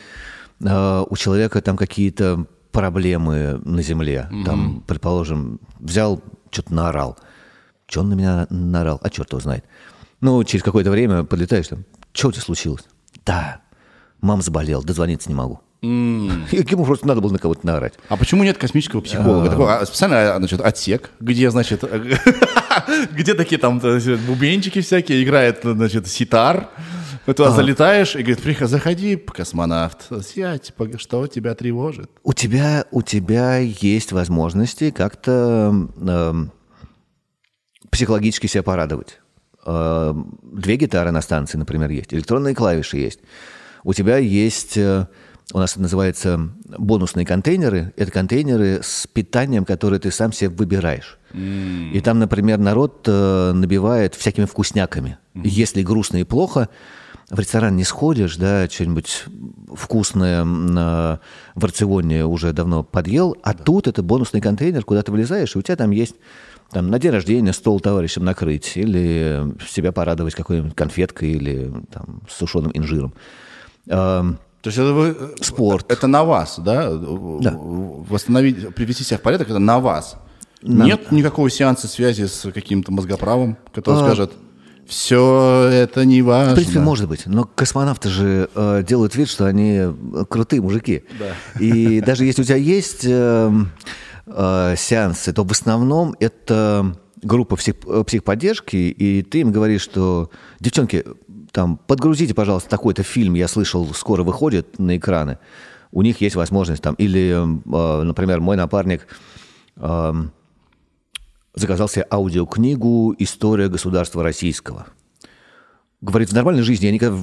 у человека там какие-то проблемы на земле. Mm-hmm. Там, предположим, взял, что-то наорал. Что он на меня наорал? А черт его знает. Ну, через какое-то время подлетаешь там. Что у тебя случилось? Да. Мам заболел, дозвониться не могу. Ему просто надо было на кого-то наорать. А почему нет космического психолога? Такой специально, значит, отсек, где, значит, где такие там бубенчики всякие, играет, значит, ситар. Туда залетаешь и говорит, заходи, космонавт, сядь, что тебя тревожит? У тебя есть возможности как-то психологически себя порадовать. Две гитары на станции, например, есть, электронные клавиши есть. У тебя есть, у нас это называется бонусные контейнеры. Это контейнеры с питанием, которые ты сам себе выбираешь. Mm. И там, например, народ набивает всякими вкусняками. Mm. Если грустно и плохо, в ресторан не сходишь, да, что-нибудь вкусное в рационе уже давно подъел, а тут это бонусный контейнер, куда ты вылезаешь, и у тебя там есть... Там, на день рождения стол товарищам накрыть или себя порадовать какой-нибудь конфеткой или там, сушеным инжиром. То есть это вы, спорт. Это на вас, да? Да. Восстановить, привести себя в порядок, это на вас. Нет никакого сеанса связи с каким-то мозгоправом, который скажет, все это не важно. В принципе, может быть. Но космонавты же делают вид, что они крутые мужики. Да. И даже если у тебя есть сеансы, то в основном это группа психподдержки, и ты им говоришь, что девчонки, там, подгрузите, пожалуйста, такой-то фильм, я слышал, скоро выходит на экраны, у них есть возможность там, или, например, мой напарник заказал себе аудиокнигу «История государства российского». Говорит, в нормальной жизни я никогда,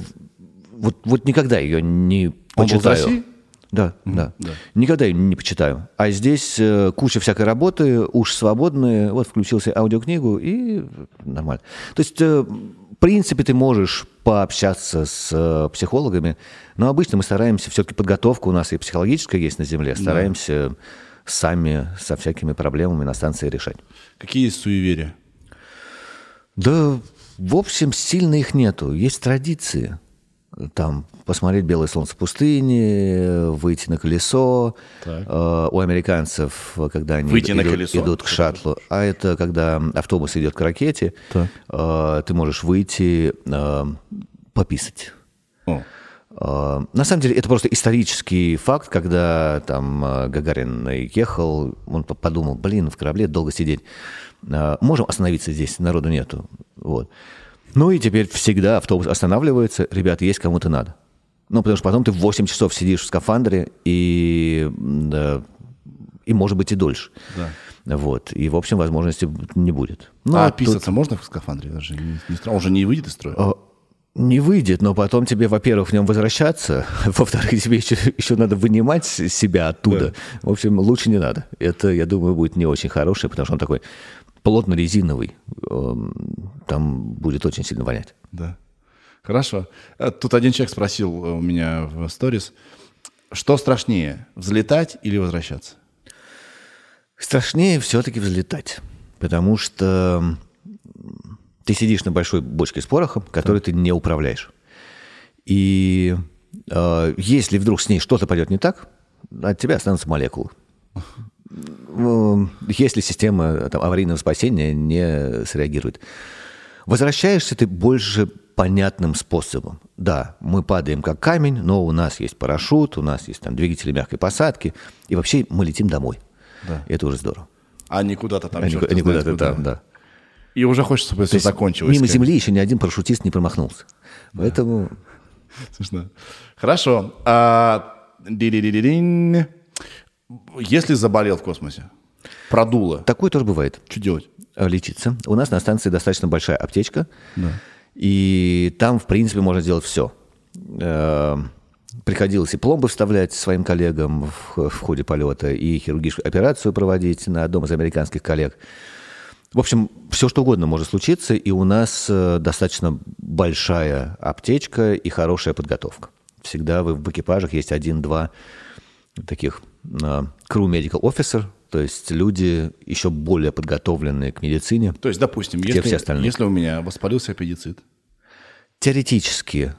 вот никогда ее не почитаю. Он был в России? Да, да, да. Никогда ее не почитаю. А здесь куча всякой работы, уши свободные. Вот включился аудиокнигу и нормально. То есть, в принципе, ты можешь пообщаться с психологами, но обычно мы стараемся, все-таки подготовка у нас и психологическая есть на Земле, стараемся сами со всякими проблемами на станции решать. Какие есть суеверия? Да, в общем, сильно их нету. Есть традиции. Там посмотреть белое солнце пустыни, выйти на колесо. У американцев, когда они идут к шаттлу, а это когда автобус идет к ракете, ты можешь выйти пописать. На самом деле это просто исторический факт, когда там Гагарин ехал, он подумал, блин, в корабле долго сидеть. Можем остановиться здесь, народу нету. Вот. Ну и теперь всегда автобус останавливается, ребята, есть кому-то надо. Ну, потому что потом ты в 8 часов сидишь в скафандре и может быть, и дольше. Да. Вот. И, в общем, возможности не будет. Ну, а писаться тут... можно в скафандре даже? Он же не выйдет из строя? Не выйдет, но потом тебе, во-первых, в нем возвращаться, во-вторых, тебе еще надо вынимать себя оттуда. Да. В общем, лучше не надо. Это, я думаю, будет не очень хорошее, потому что он такой... плотно резиновый, там будет очень сильно вонять. Да. Хорошо. Тут один человек спросил у меня в сторис, что страшнее, взлетать или возвращаться? Страшнее все-таки взлетать, потому что ты сидишь на большой бочке с порохом, которой ты не управляешь. И если вдруг с ней что-то пойдет не так, от тебя останутся молекулы. Если система там, аварийного спасения не среагирует. Возвращаешься ты больше понятным способом. Да, мы падаем как камень, но у нас есть парашют, у нас есть там, двигатели мягкой посадки, и вообще мы летим домой. Да. И это уже здорово. А не куда-то там. Да. И уже хочется, чтобы все закончилось. Мимо Земли еще ни один парашютист не промахнулся. Да. Поэтому... Смешно. Хорошо. Если заболел в космосе, продуло. Такое тоже бывает. Что делать? Лечиться. У нас на станции достаточно большая аптечка. Да. И там, в принципе, можно делать все. Приходилось и пломбы вставлять своим коллегам в ходе полета, и хирургическую операцию проводить на одном из американских коллег. В общем, все что угодно может случиться. И у нас достаточно большая аптечка и хорошая подготовка. всегда в экипажах есть один-два таких crew medical officer, то есть люди еще более подготовленные к медицине. То есть, допустим, если у меня воспалился аппендицит, теоретически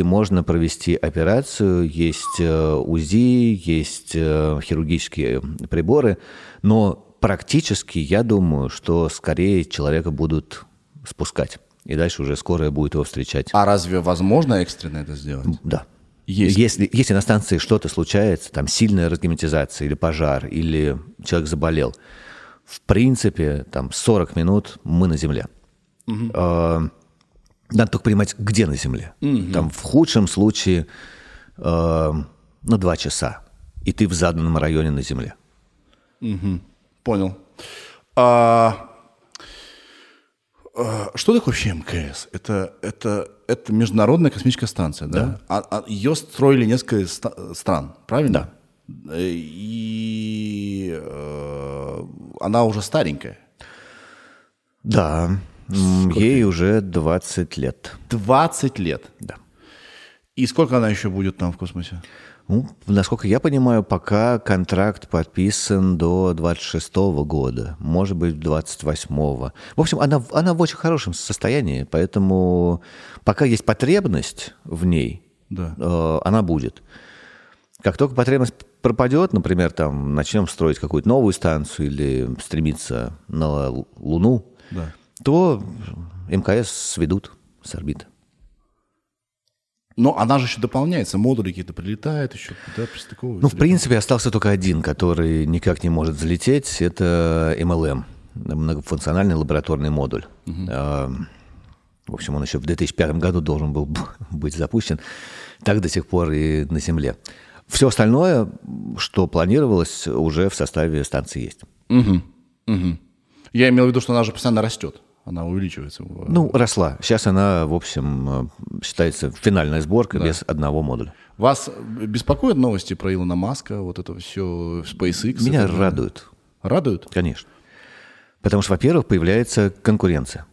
можно провести операцию, есть УЗИ, есть хирургические приборы, но практически я думаю, что скорее человека будут спускать, и дальше уже скорая будет его встречать. А разве возможно экстренно это сделать? Да. Если на станции что-то случается, там сильная разгерметизация или пожар, или человек заболел, в принципе, там 40 минут мы на земле. Угу. Надо только понимать, где на Земле. Угу. Там в худшем случае 2 часа, и ты в заданном районе на Земле. Угу. Понял. Что такое вообще МКС? Это Международная космическая станция, да? Да. Ее строили несколько стран, правильно? Да. И она уже старенькая. Да. Сколько? Ей уже 20 лет. 20 лет? Да. И сколько она еще будет там в космосе? Ну, насколько я понимаю, пока контракт подписан до 26-го года, может быть, 28-го. В общем, она в очень хорошем состоянии, поэтому пока есть потребность в ней, да, она будет. Как только потребность пропадет, например, там начнем строить какую-то новую станцию или стремиться на Луну, да, то МКС сведут с орбиты. Но она же еще дополняется, модули какие-то прилетают, еще куда-то пристыковывают. Ну, в принципе, остался только один, который никак не может взлететь. Это МЛМ, многофункциональный лабораторный модуль. Угу. В общем, он еще в 2005 году должен был быть запущен. Так до сих пор и на Земле. Все остальное, что планировалось, уже в составе станции есть. Угу, угу. Я имел в виду, что она же постоянно растет. Она увеличивается. Ну, росла. Сейчас она, в общем, считается финальная сборка, да, без одного модуля. Вас беспокоят новости про Илона Маска, вот это все, SpaceX? Меня это радует. Радует? Конечно. Потому что, во-первых, появляется конкуренция.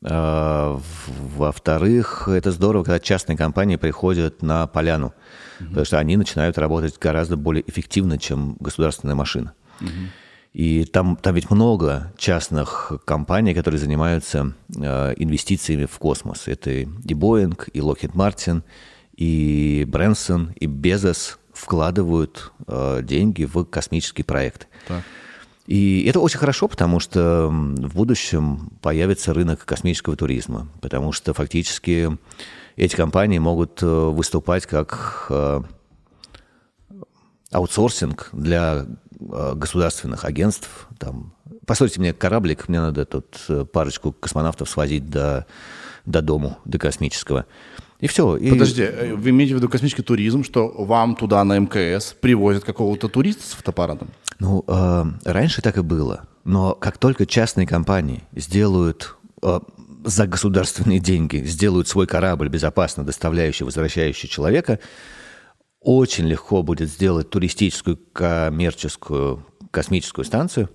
Во-вторых, это здорово, когда частные компании приходят на поляну, угу, потому что они начинают работать гораздо более эффективно, чем государственная машина. Угу. И там ведь много частных компаний, которые занимаются инвестициями в космос. Это и Боинг, и Лохид Мартин, и Брэнсон, и Безос вкладывают деньги в космические проекты. Так. И это очень хорошо, потому что в будущем появится рынок космического туризма, потому что фактически эти компании могут выступать как аутсорсинг для государственных агентств. Там, посольте мне кораблик, мне надо тут парочку космонавтов свозить до дому, до космического. И все. Подожди, вы имеете в виду космический туризм, что вам туда на МКС привозят какого-то туриста с фотоаппаратом? Ну, раньше так и было. Но как только частные компании сделают за государственные деньги, сделают свой корабль безопасно доставляющий, возвращающий человека, очень легко будет сделать туристическую, коммерческую, космическую станцию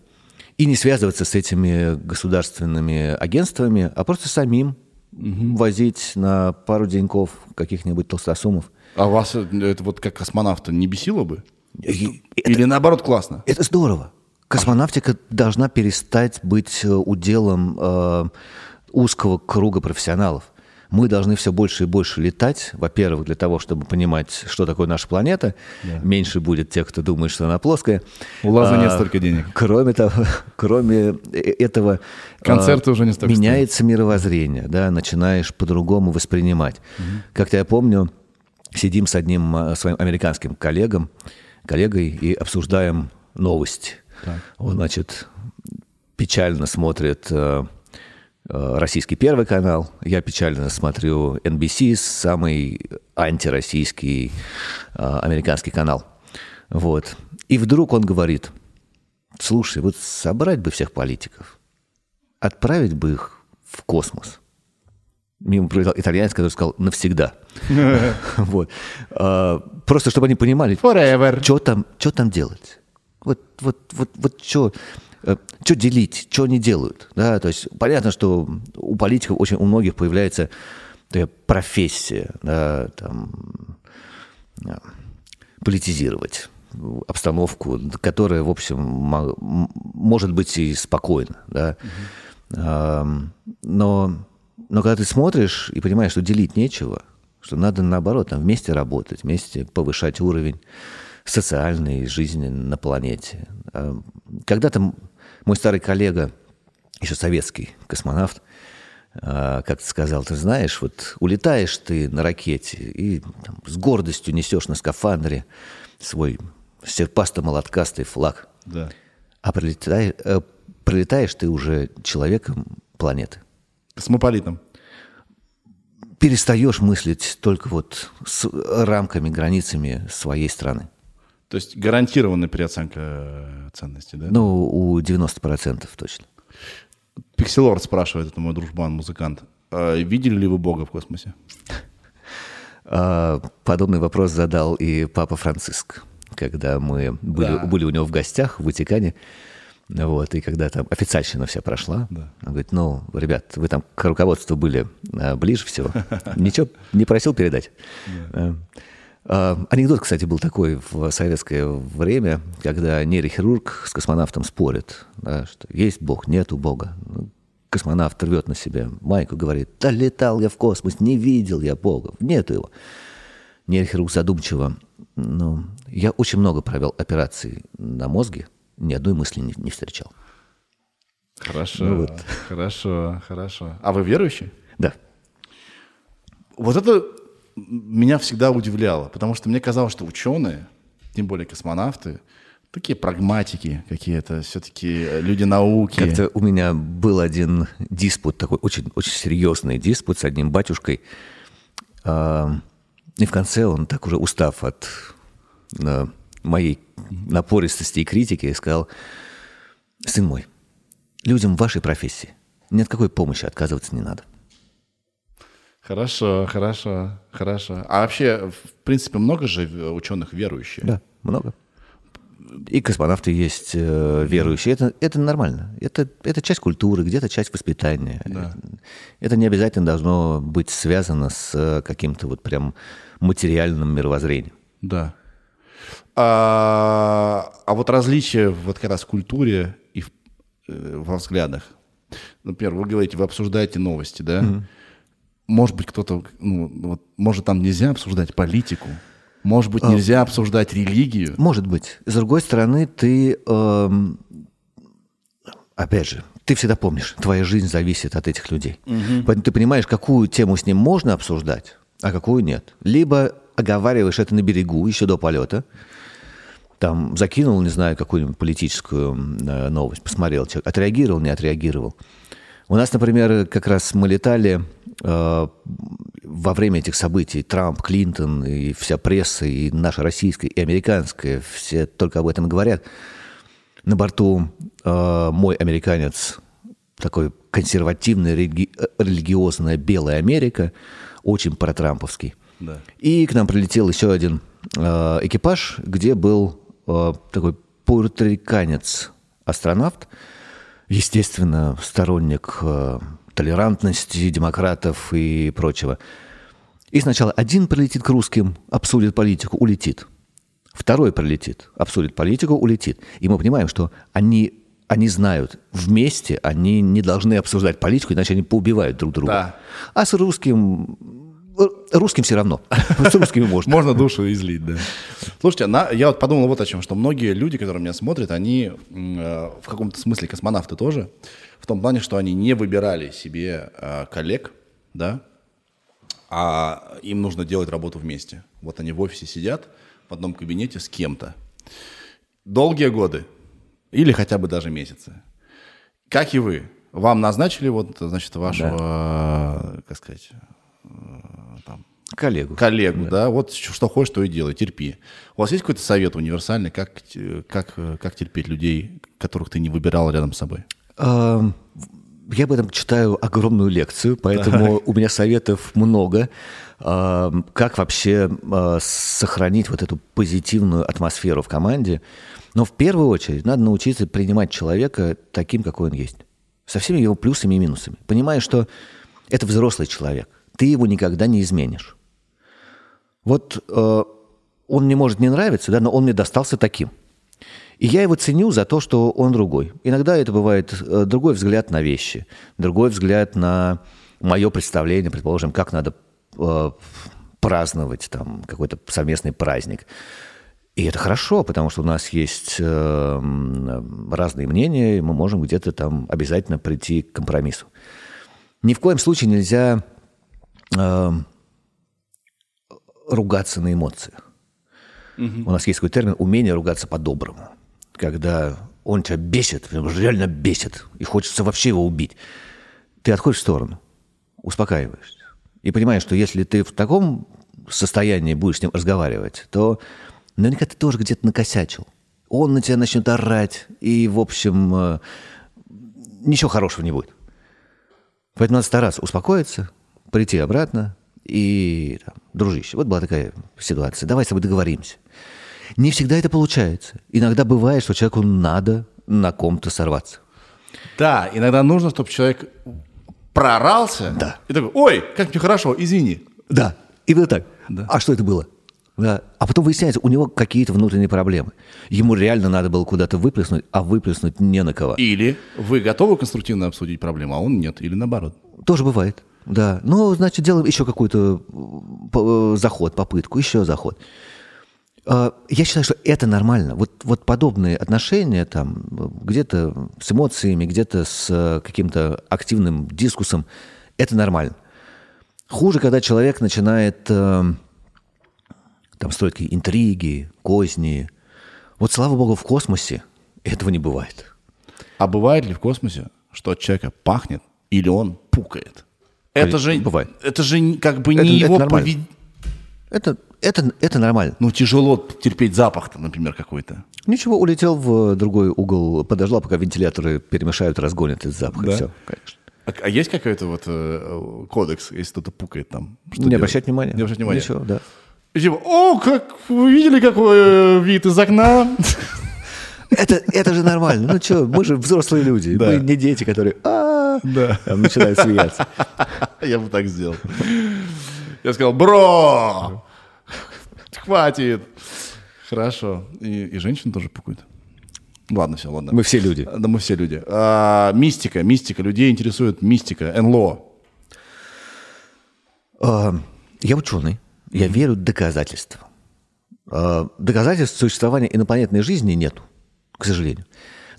и не связываться с этими государственными агентствами, а просто самим возить на пару деньков каких-нибудь толстосумов. А вас это вот как космонавта не бесило бы? Или наоборот классно? Это здорово. Космонавтика должна перестать быть уделом узкого круга профессионалов. Мы должны все больше и больше летать, во-первых, для того, чтобы понимать, что такое наша планета. Да. Меньше будет тех, кто думает, что она плоская. У Лаза нет столько денег. Кроме этого, концерты уже не столько меняется стоит. Мировоззрение, да, начинаешь по-другому воспринимать. Угу. Как-то я помню, сидим с одним своим американским коллегой и обсуждаем новость. Так. Он, значит, печально смотрит российский Первый канал. Я печально смотрю NBC, самый антироссийский американский канал. Вот. И вдруг он говорит: слушай, вот собрать бы всех политиков, отправить бы их в космос. Мимо пролетал итальянец, который сказал: навсегда. Вот. Просто чтобы они понимали, что там делать. Вот что... Что делить, что они делают. Да? То есть понятно, что у политиков очень у многих появляется профессия, да, там, политизировать обстановку, которая, в общем, может быть и спокойна, да. Mm-hmm. Но когда ты смотришь и понимаешь, что делить нечего, что надо, наоборот, там, вместе работать, вместе повышать уровень социальной жизни на планете. Когда-то мой старый коллега, еще советский космонавт, как ты сказал, ты знаешь, вот улетаешь ты на ракете и там, с гордостью несешь на скафандре свой серпасто-молоткастый флаг. Да. А прилетаешь ты уже человеком планеты. Космополитом. Перестаешь мыслить только вот с рамками, границами своей страны. То есть гарантированная переоценка ценности, да? Ну, у 90% точно. Пикселорд спрашивает, это мой дружбан, музыкант. Видели ли вы Бога в космосе? Подобный вопрос задал и Папа Франциск, когда мы были у него в гостях в Ватикане. Вот, и когда там официальщина вся прошла, да. Он говорит, ну, ребят, вы там к руководству были ближе всего. Ничего не просил передать. Да. Анекдот, кстати, был такой в советское время, когда нейрохирург с космонавтом спорит, да, что есть Бог, нету Бога. Космонавт рвет на себе майку, говорит, да летал я в космос, не видел я Бога, нету его. Нейрохирург задумчиво, ну, я очень много провел операций на мозге, ни одной мысли не встречал. Хорошо, ну, вот. Хорошо. А вы верующий? Да. Вот это меня всегда удивляло, потому что мне казалось, что ученые, тем более космонавты, такие прагматики какие-то, все-таки люди науки. Как-то у меня был один диспут, такой очень серьезный диспут с одним батюшкой. И в конце он, так уже устав от моей напористости и критики, сказал, сын мой, людям вашей профессии ни от какой помощи отказываться не надо. Хорошо. А вообще, в принципе, много же ученых верующих? Да, много. И космонавты есть верующие. Это нормально. Это часть культуры, где-то часть воспитания. Да. Это не обязательно должно быть связано с каким-то вот прям материальным мировоззрением. Да. А вот различия вот как раз в культуре и во взглядах. Например, вы говорите, вы обсуждаете новости, да? Mm-hmm. Может быть, кто-то... Ну, вот, может, там нельзя обсуждать политику? Может быть, нельзя обсуждать религию? Может быть. С другой стороны, ты... Опять же, ты всегда помнишь, твоя жизнь зависит от этих людей. Mm-hmm. Поэтому ты понимаешь, какую тему с ним можно обсуждать, а какую нет. Либо оговариваешь это на берегу еще до полета, там закинул, не знаю, какую-нибудь политическую новость, посмотрел человек, отреагировал, не отреагировал. У нас, например, как раз мы летали во время этих событий, Трамп, Клинтон и вся пресса, и наша российская, и американская, все только об этом говорят. На борту мой американец, такой консервативный, религиозная белая Америка, очень протрамповский. Да. И к нам прилетел еще один экипаж, где был такой пуэрториканец-астронавт, естественно, сторонник толерантности, демократов и прочего. И сначала один прилетит к русским, обсудит политику, улетит. Второй прилетит, обсудит политику, улетит. И мы понимаем, что они знают, вместе они не должны обсуждать политику, иначе они поубивают друг друга. Да. А с русским все равно. С русскими можно. Можно душу излить, да. Слушайте, я вот подумал вот о чем, что многие люди, которые меня смотрят, они в каком-то смысле космонавты тоже, в том плане, что они не выбирали себе коллег, да, а им нужно делать работу вместе. Вот они в офисе сидят в одном кабинете с кем-то. Долгие годы или хотя бы даже месяцы. Как и вы, вам назначили вот, значит, вашего, да, как сказать... Там. Коллегу, да. Вот что хочешь, то и делай, терпи. У вас есть какой-то совет универсальный, как терпеть людей, которых ты не выбирал рядом с собой? Я об этом читаю огромную лекцию, поэтому у меня советов много. Как вообще сохранить вот эту позитивную атмосферу в команде. Но в первую очередь надо научиться принимать человека таким, какой он есть. Со всеми его плюсами и минусами. Понимая, что это взрослый человек. ты его никогда не изменишь. Вот он мне может не нравиться, да, но он мне достался таким. И я его ценю за то, что он другой. Иногда это бывает другой взгляд на вещи, другой взгляд на мое представление, предположим, как надо праздновать там, какой-то совместный праздник. И это хорошо, потому что у нас есть разные мнения, и мы можем где-то там обязательно прийти к компромиссу. Ни в коем случае нельзя ругаться на эмоциях. Угу. У нас есть такой термин «умение ругаться по-доброму». Когда он тебя бесит, реально бесит, и хочется вообще его убить, ты отходишь в сторону, успокаиваешься. И понимаешь, что если ты в таком состоянии будешь с ним разговаривать, то... наверняка ты тоже где-то накосячил. Он на тебя начнет орать, и, в общем, ничего хорошего не будет. Поэтому надо стараться успокоиться, прийти обратно и... там, дружище, вот была такая ситуация, давай с тобой договоримся. Не всегда это получается. Иногда бывает, что человеку надо на ком-то сорваться. Да, иногда нужно, чтобы человек проорался. Да. И такой, ой, как мне хорошо, извини. Да, именно так. Да. А что это было? Да. А потом выясняется, у него какие-то внутренние проблемы. Ему реально надо было куда-то выплеснуть, а выплеснуть не на кого. Или вы готовы конструктивно обсудить проблему, а он нет. Или наоборот. Тоже бывает, да. Ну, значит, делаем еще какой-то заход, попытку, еще заход. Я считаю, что это нормально. Вот подобные отношения, там, где-то с эмоциями, где-то с каким-то активным дискуссом, это нормально. Хуже, когда человек начинает... там строят какие-то интриги, козни. Вот, слава богу, в космосе этого не бывает. А бывает ли в космосе, что от человека пахнет или он пукает? Это же как бы не его поведение. Это нормально. Ну, тяжело терпеть запах, например, какой-то. Ничего, улетел в другой угол, подождал, пока вентиляторы перемешают, разгонят этот запах. Да? И все, конечно. А есть какой-то вот кодекс, если кто-то пукает там? Не обращать внимания. Не обращать внимания. Ничего, да. Типа, о, как вы видели, какой вид из окна? Это же нормально. Ну что, мы же взрослые люди. Да. Мы не дети, которые да. начинают смеяться. Я бы так сделал. Я сказал, бро, хватит. Хорошо. И женщины тоже пукают. Ладно. Мы все люди. Да, мы все люди. Мистика. Людей интересует мистика. НЛО. Я ученый. Я верю в доказательства. Доказательств существования инопланетной жизни нет, к сожалению.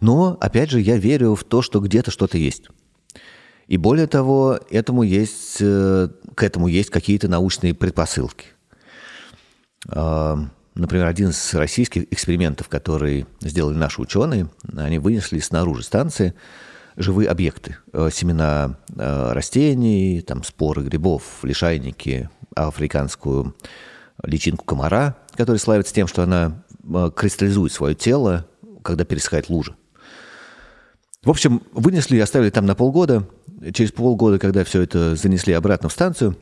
Но, опять же, я верю в то, что где-то что-то есть. И более того, к этому есть какие-то научные предпосылки. Например, один из российских экспериментов, который сделали наши ученые, они вынесли снаружи станции живые объекты. Семена растений, там, споры грибов, лишайники, африканскую личинку комара, которая славится тем, что она кристаллизует свое тело, когда пересыхает лужа. В общем, вынесли и оставили там на полгода. Через полгода, когда все это занесли обратно в станцию,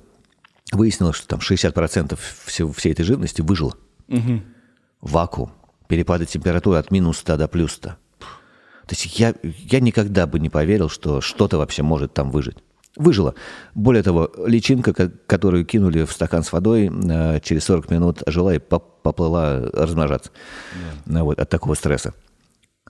выяснилось, что там 60% всей этой живности выжило. Угу. Вакуум, перепады температуры от минус 100 до плюс 100. То есть я никогда бы не поверил, что что-то вообще может там выжить. Выжила. Более того, личинка, которую кинули в стакан с водой, через 40 минут ожила и поплыла размножаться. Yeah. Вот, от такого стресса.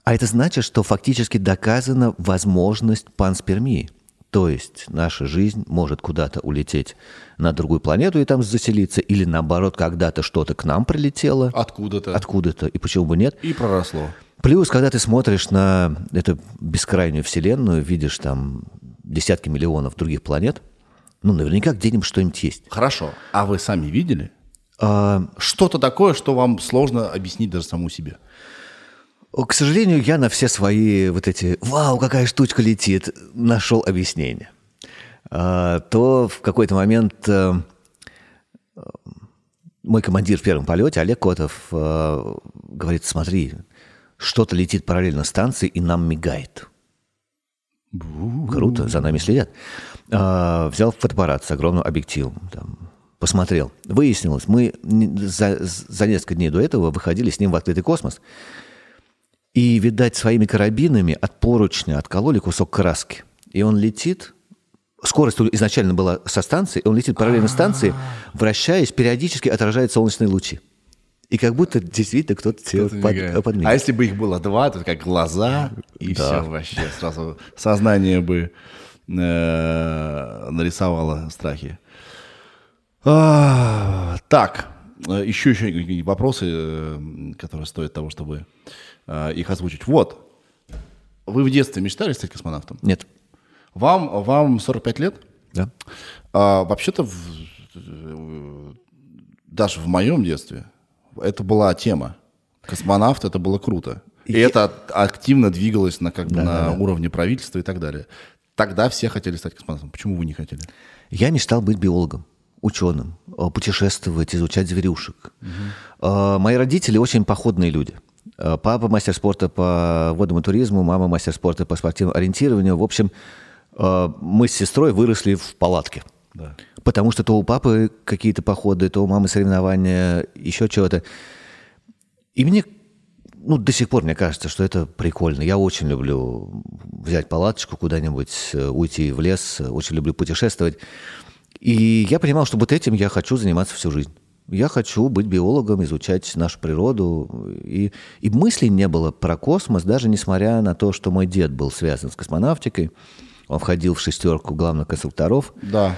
А это значит, что фактически доказана возможность панспермии. То есть наша жизнь может куда-то улететь на другую планету и там заселиться. Или наоборот, когда-то что-то к нам прилетело. Откуда-то. И почему бы нет? И проросло. Плюс, когда ты смотришь на эту бескрайнюю вселенную, видишь там... десятки миллионов других планет, ну, наверняка где-нибудь что-нибудь есть. Хорошо. А вы сами видели? Что-то такое, что вам сложно объяснить даже самому себе? К сожалению, я на все свои вот эти «Вау, какая штучка летит!» нашел объяснение. То в какой-то момент мой командир в первом полете, Олег Котов, говорит, смотри, что-то летит параллельно станции и нам мигает. Круто, за нами следят. Взял фотоаппарат с огромным объективом, там, посмотрел. Выяснилось, мы за несколько дней до этого выходили с ним в открытый космос. И, видать, своими карабинами от поручня откололи кусок краски. И он летит скорость изначально была со станции, он летит параллельно станции, вращаясь, периодически отражает солнечные лучи. И как будто действительно кто-то тебя подменил. А если бы их было два, то как глаза, и все вообще. Сразу сознание бы нарисовало страхи. Так, еще какие-нибудь вопросы, которые стоят того, чтобы их озвучить. Вот. Вы в детстве мечтали стать космонавтом? Нет. Вам 45 лет? Да. Вообще-то, даже в моем детстве, это была тема. Космонавт, это было круто. И это активно двигалось на уровне правительства и так далее. Тогда все хотели стать космонавтом. Почему вы не хотели? Я мечтал быть биологом, ученым, путешествовать, изучать зверюшек. Угу. Мои родители очень походные люди. Папа мастер спорта по водному туризму, мама мастер спорта по спортивному ориентированию. В общем, мы с сестрой выросли в палатке. Да. Потому что то у папы какие-то походы, то у мамы соревнования, еще чего-то. И мне, до сих пор мне кажется, что это прикольно. Я очень люблю взять палаточку куда-нибудь, уйти в лес, очень люблю путешествовать. И я понимал, что вот этим я хочу заниматься всю жизнь. Я хочу быть биологом, изучать нашу природу. И мыслей не было про космос, даже несмотря на то, что мой дед был связан с космонавтикой. Он входил в шестерку главных конструкторов. Да.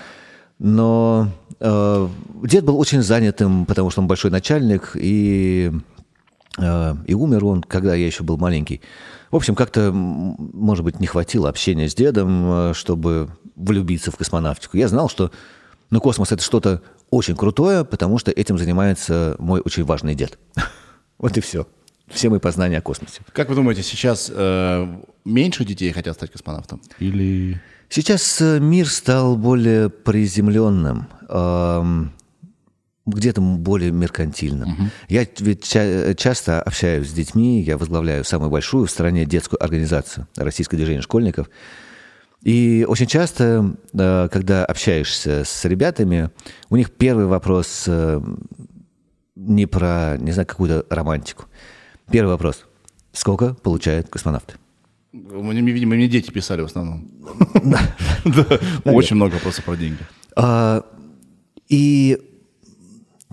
Но дед был очень занятым, потому что он большой начальник, и умер он, когда я еще был маленький. В общем, как-то, может быть, не хватило общения с дедом, чтобы влюбиться в космонавтику. Я знал, что космос – это что-то очень крутое, потому что этим занимается мой очень важный дед. Вот и все. Все мои познания о космосе. Как вы думаете, сейчас меньше детей хотят стать космонавтом? Или... Сейчас мир стал более приземленным, где-то более меркантильным. Угу. Я ведь часто общаюсь с детьми, я возглавляю самую большую в стране детскую организацию «Российское движение школьников». И очень часто, когда общаешься с ребятами, у них первый вопрос не про, не знаю, какую-то романтику. Первый вопрос. Сколько получают космонавты? Видимо, мне дети писали в основном. Очень много вопросов про деньги. И,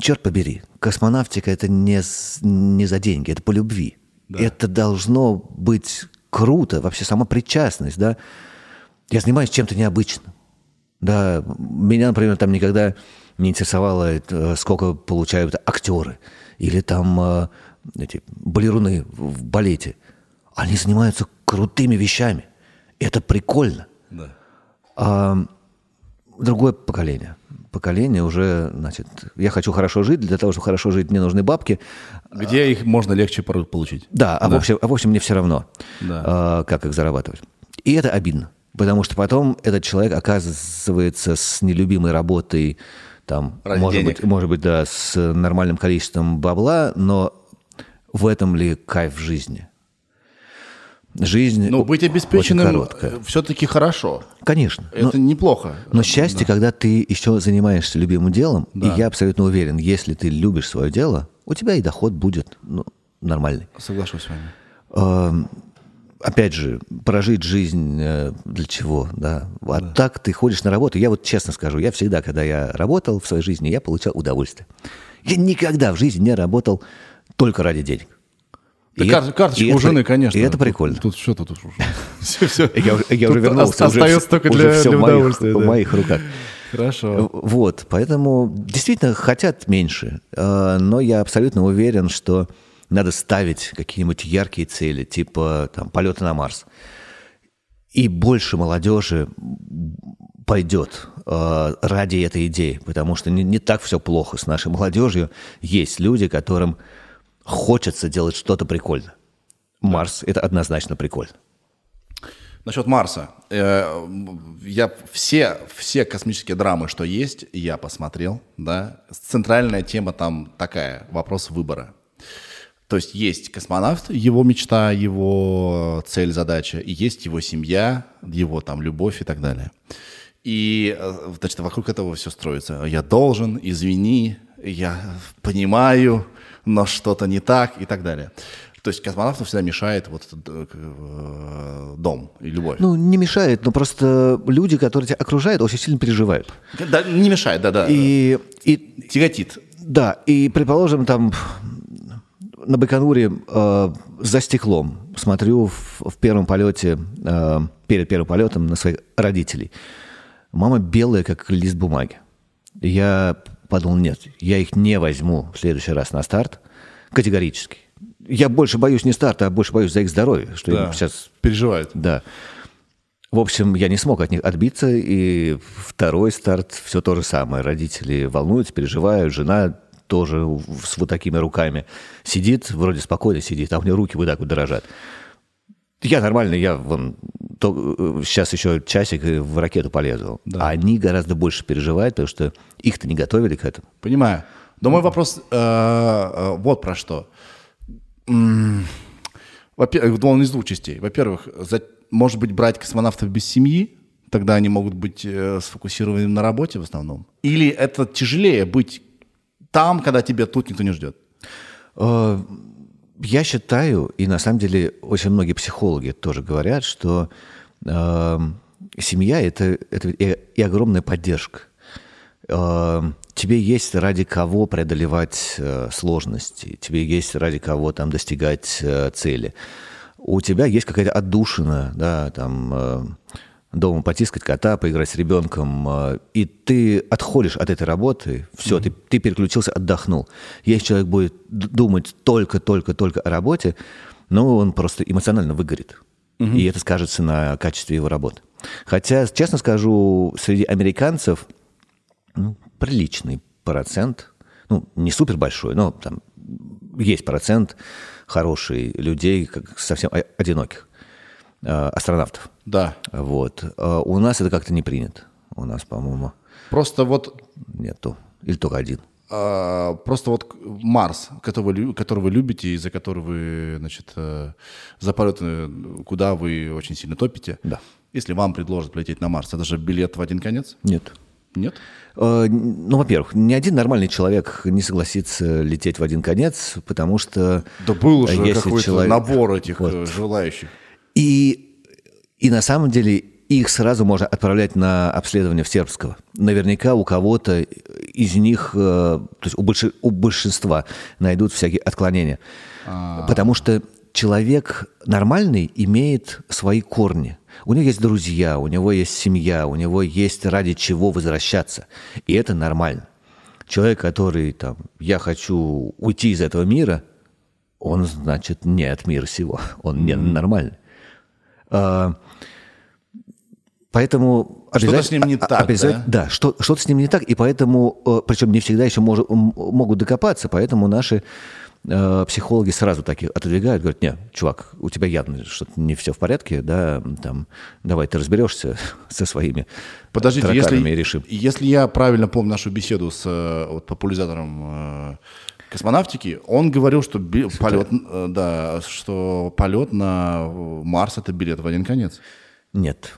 черт побери, космонавтика – это не за деньги, это по любви. Это должно быть круто, вообще сама причастность. Я занимаюсь чем-то необычным. Меня, например, там никогда не интересовало, сколько получают актеры или там... эти балеруны в балете, они занимаются крутыми вещами. Это прикольно. Да. А другое поколение. Поколение уже, значит, я хочу хорошо жить, для того, чтобы хорошо жить, мне нужны бабки. Где их можно легче получить. Да, в общем мне все равно, как их зарабатывать. И это обидно, потому что потом этот человек оказывается с нелюбимой работой, там, может быть, да, с нормальным количеством бабла, но в этом ли кайф жизни? Жизнь быть обеспеченным все-таки хорошо. Конечно. Это неплохо. Но счастье, когда ты еще занимаешься любимым делом, и я абсолютно уверен, если ты любишь свое дело, у тебя и доход будет нормальный. Соглашусь с вами. Опять же, прожить жизнь для чего? Да? Так ты ходишь на работу. Я вот честно скажу, я всегда, когда я работал в своей жизни, я получал удовольствие. Я никогда в жизни не работал только ради денег. Карточка у жены, конечно. И это прикольно. Тут что тут ушло? Я уже вернулся. Остается только для удовольствия. В моих руках. Хорошо. Вот, поэтому действительно хотят меньше. Но я абсолютно уверен, что надо ставить какие-нибудь яркие цели, типа полета на Марс. И больше молодежи пойдет ради этой идеи, потому что не так все плохо с нашей молодежью. Есть люди, которым... хочется делать что-то прикольное. Марс – это однозначно прикольно. Насчет Марса. Я все космические драмы, что есть, я посмотрел. Да? Центральная тема там такая – вопрос выбора. То есть есть космонавт, его мечта, его цель, задача, и есть его семья, его там любовь и так далее. И, значит, вокруг этого все строится. Я должен, извини, я понимаю, но что-то не так и так далее. То есть космонавтам всегда мешает вот этот дом и любовь. Ну, не мешает, но просто люди, которые тебя окружают, очень сильно переживают. Да, не мешает, да-да. И тяготит. Да, и, предположим, там на Байконуре за стеклом смотрю в первом полете, перед первым полетом на своих родителей. Мама белая, как лист бумаги. Я подумал, нет, я их не возьму в следующий раз на старт. Категорически. Я больше боюсь не старта, а больше боюсь за их здоровье. Что да, сейчас... переживают. Да. В общем, я не смог от них отбиться, и второй старт все то же самое. Родители волнуются, переживают, жена тоже с вот такими руками сидит, вроде спокойно сидит, а у нее руки вот так вот дрожат. Я нормально, я вон, сейчас еще часик в ракету полезу. Да. А они гораздо больше переживают, потому что их-то не готовили к этому. Понимаю. Но мой вопрос вот про что. Во-первых, он из двух частей. Во-первых, может быть, брать космонавтов без семьи, тогда они могут быть сфокусированы на работе в основном. Или это тяжелее быть там, когда тебя тут никто не ждет? Я считаю, и на самом деле очень многие психологи тоже говорят, что семья — это и огромная поддержка. Тебе есть ради кого преодолевать сложности, тебе есть ради кого там достигать цели. У тебя есть какая-то отдушина, да, там, дома потискать кота, поиграть с ребенком, и ты отходишь от этой работы, все, ты переключился, отдохнул. Если человек будет думать только о работе, ну, он просто эмоционально выгорит, и это скажется на качестве его работы. Хотя, честно скажу, среди американцев приличный процент, ну, не супер большой, но там есть процент хороших людей, совсем одиноких астронавтов. Да. Вот. У нас это как-то не принято. У нас, по-моему... Просто вот... Нету. Или только один. Просто вот Марс, который вы любите, из-за которого вы, значит, за полет, куда вы очень сильно топите. Да. Если вам предложат полететь на Марс, это же билет в один конец? Нет. Нет? Ну, во-первых, ни один нормальный человек не согласится лететь в один конец, потому что... Да был же какой-то набор этих вот желающих. И на самом деле их сразу можно отправлять на обследование в Сербского. Наверняка у кого-то из них, то есть у большинства найдут всякие отклонения. А-а-а. Потому что человек нормальный имеет свои корни. У него есть друзья, у него есть семья, у него есть ради чего возвращаться. И это нормально. Человек, который там, я хочу уйти из этого мира, он, значит, не от мира сего. Он ненормальный. Поэтому что-то с ним не так, да? Да, что-то с ним не так, и поэтому, причем не всегда еще могут докопаться, поэтому наши психологи сразу таких отодвигают, говорят, не, чувак, у тебя явно что-то не все в порядке, да, там, давай ты разберешься со своими тараканами и решим. Если я правильно помню нашу беседу с вот, популяризатором космонавтики, он говорил, что полет на Марс — это билет в один конец. Нет.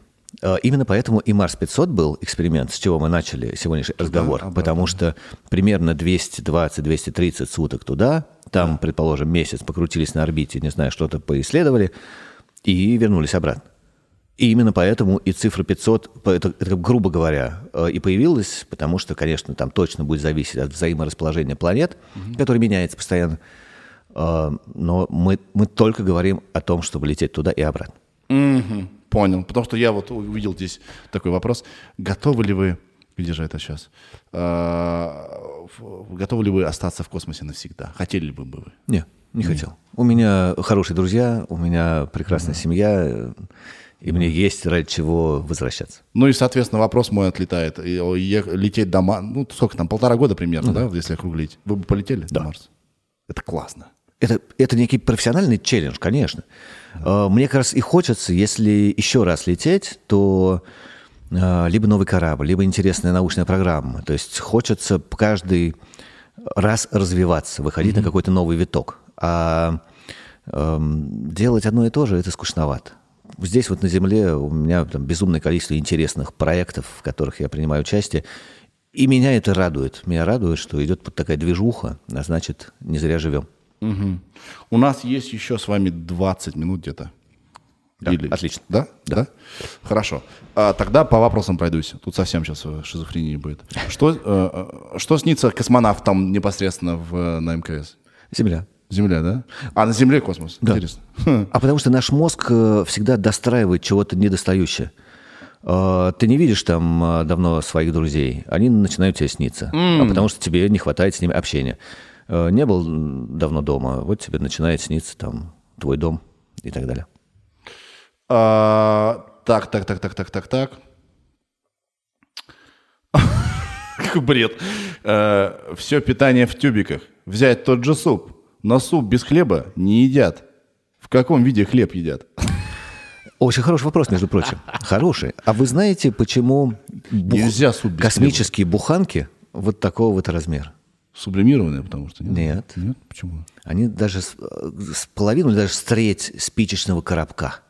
Именно поэтому и Марс-500 был эксперимент, с чего мы начали сегодняшний разговор. Да, потому что примерно 220-230 суток туда, там, предположим, месяц покрутились на орбите, не знаю, что-то поисследовали, и вернулись обратно. И именно поэтому и цифра 500, это, грубо говоря, и появилась, потому что, конечно, там точно будет зависеть от взаиморасположения планет, которое меняется постоянно. Но мы только говорим о том, чтобы лететь туда и обратно. Понял. Потому что я вот увидел здесь такой вопрос. Готовы ли вы... Где же это сейчас? Готовы ли вы остаться в космосе навсегда? Хотели бы вы? Нет, не хотел. У меня хорошие друзья, у меня прекрасная семья... И мне есть ради чего возвращаться. Ну и, соответственно, вопрос мой отлетает. Лететь до Марса, ну сколько там, 1,5 года примерно, да, если округлить. Вы бы полетели на Марс? Это классно. Это некий профессиональный челлендж, конечно. Мне как раз и хочется, если еще раз лететь, то либо новый корабль, либо интересная научная программа. То есть хочется каждый раз развиваться, выходить на какой-то новый виток. А делать одно и то же — это скучновато. Здесь вот на Земле у меня там безумное количество интересных проектов, в которых я принимаю участие. И меня это радует. Меня радует, что идет вот такая движуха, а значит, не зря живем. Угу. У нас есть еще с вами 20 минут где-то. Да, или... Отлично. Да? Да. Хорошо. А, тогда по вопросам пройдусь. Тут совсем сейчас шизофрения будет. Что снится космонавтам непосредственно на МКС? Земля. Земля, да? А на Земле космос? Да. Интересно. А потому что наш мозг всегда достраивает чего-то недостающее. Ты не видишь там давно своих друзей, они начинают тебе сниться, потому что тебе не хватает с ними общения. Не был давно дома, вот тебе начинает сниться там твой дом и так далее. Так. Какой бред. Все питание в тюбиках. Взять тот же суп. Но суп без хлеба не едят. В каком виде хлеб едят? Очень хороший вопрос, между прочим. Хороший. А вы знаете, почему космические буханки вот такого вот размера? Сублимированные, потому что нет? Нет. Почему? Они даже с половину, даже с треть спичечного коробка.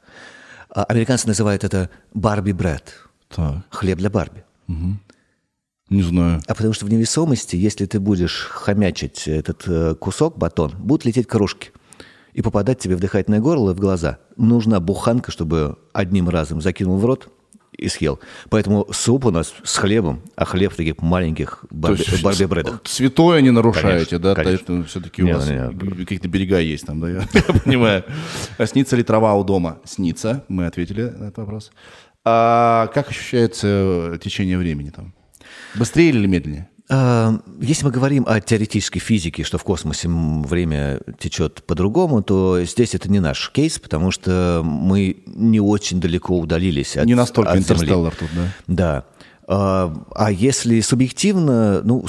Американцы называют это Барби-бред. Хлеб для Барби. Угу. Не знаю. А потому что в невесомости, если ты будешь хомячить этот кусок, батон, будут лететь кружки и попадать тебе в дыхательное горло и в глаза. Нужна буханка, чтобы одним разом закинул в рот и съел. Поэтому суп у нас с хлебом, а хлеб в таких маленьких барби-бредах. Святое не нарушаете, конечно, да? Конечно. Все-таки у вас какие-то берега есть там, да? Я понимаю. Снится ли трава у дома? Снится. Мы ответили на этот вопрос. А как ощущается течение времени там? Быстрее или медленнее? Если мы говорим о теоретической физике, что в космосе время течет по-другому, то здесь это не наш кейс, потому что мы не очень далеко удалились от Земли. Не настолько интерстеллар тут, да? Да. А если субъективно, у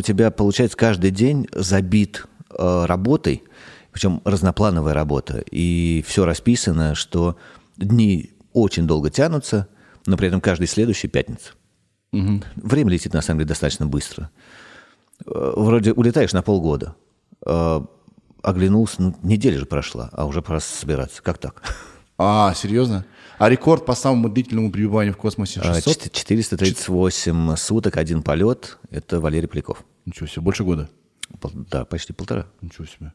тебя, получается, каждый день забит работой, причем разноплановая работа, и все расписано, что дни очень долго тянутся, но при этом каждый следующий пятница. Угу. Время летит, на самом деле, достаточно быстро. Вроде улетаешь на полгода. Оглянулся, неделя же прошла, а уже пора собираться. Как так? А, серьезно? А рекорд по самому длительному пребыванию в космосе 600? 438 суток, один полет. Это Валерий Поляков. Ничего себе, больше года? Да, почти полтора. Ничего себе.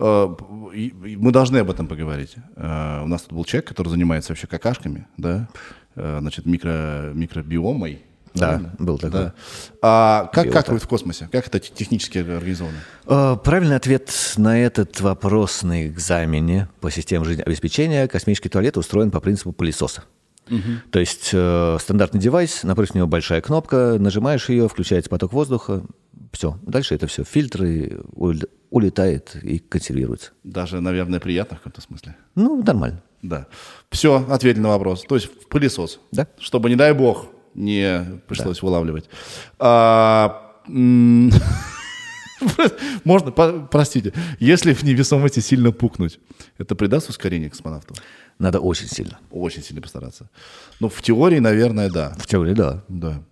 Мы должны об этом поговорить. У нас тут был человек, который занимается вообще какашками, да? Значит, микробиомой. Да, был такой. Да. А как вы в космосе? Как это технически организовано? Правильный ответ на этот вопрос на экзамене по системе жизнеобеспечения. Космический туалет устроен по принципу пылесоса. Угу. То есть стандартный девайс, напротив него большая кнопка, нажимаешь ее, включается поток воздуха, все. Дальше это все фильтры, улетает и консервируется. Даже, наверное, приятно в каком-то смысле. Нормально. Да. Все, ответили на вопрос. То есть пылесос. Да. Чтобы, не дай бог... Не пришлось вылавливать. Можно, простите. Если в невесомости сильно пукнуть, это придаст ускорение космонавту? Надо очень сильно. Очень сильно постараться. В теории, наверное, да. В теории, да. Да.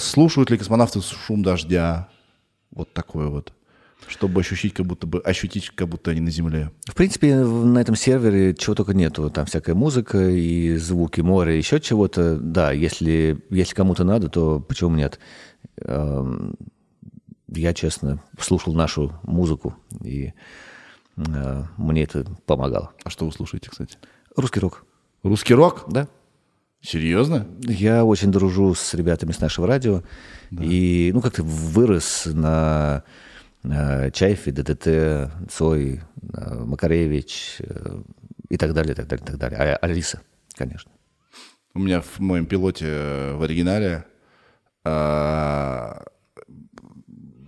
Слушают ли космонавты шум дождя? Вот такой вот. Чтобы ощутить, как будто они на Земле. В принципе, на этом сервере чего только нету. Там всякая музыка и звуки моря, еще чего-то. Да, если кому-то надо, то почему нет? Я, честно, слушал нашу музыку, и мне это помогало. А что вы слушаете, кстати? Русский рок. Русский рок? Да. Серьезно? Я очень дружу с ребятами с нашего радио. Да. И как-то вырос на... Чайфи, ДДТ, Цой, Макаревич и так далее, так далее, так далее. А Алиса, конечно. У меня в моем пилоте в оригинале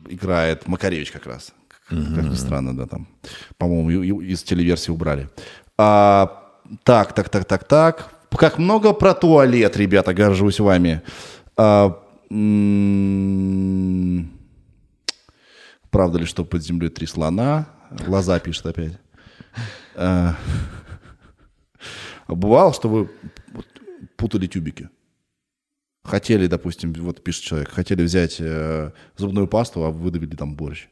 играет Макаревич как раз. Как ни странно, да, там. По-моему, из телеверсии убрали. Так. Как много про туалет, ребята, горжусь вами. Правда ли, что под землей 3 слона? Лоза пишет опять. Бывало, что вы путали тюбики? Хотели, допустим, вот пишет человек, хотели взять зубную пасту, а выдавили там борщ.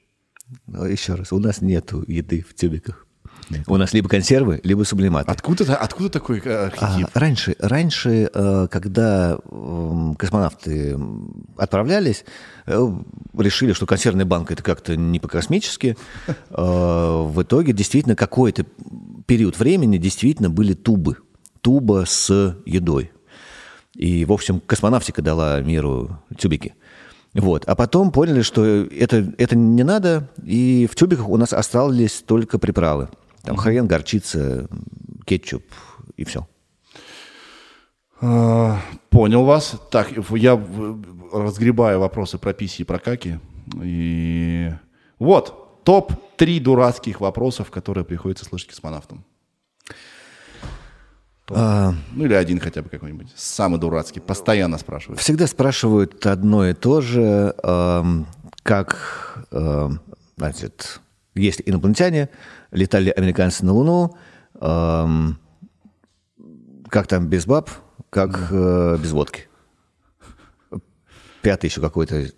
Еще раз, у нас нету еды в тюбиках. Нет. У нас либо консервы, либо сублиматы. Откуда такой архетип? Раньше, когда космонавты отправлялись, решили, что консервная банка — это как-то не по-космически. В итоге действительно какой-то период времени действительно были тубы. Туба с едой. И, в общем, космонавтика дала миру тюбики. Вот. А потом поняли, что это не надо, и в тюбиках у нас остались только приправы. Там хрен, горчица, кетчуп и все. Понял вас. Так, я разгребаю вопросы про писи и про каки. И вот, топ-3 дурацких вопросов, которые приходится слышать космонавтам. Ну или один хотя бы какой-нибудь, самый дурацкий, постоянно спрашивают. Всегда спрашивают одно и то же, как, значит, есть ли инопланетяне, летали ли американцы на Луну, как там без баб, как без водки. Пятый еще какой-то.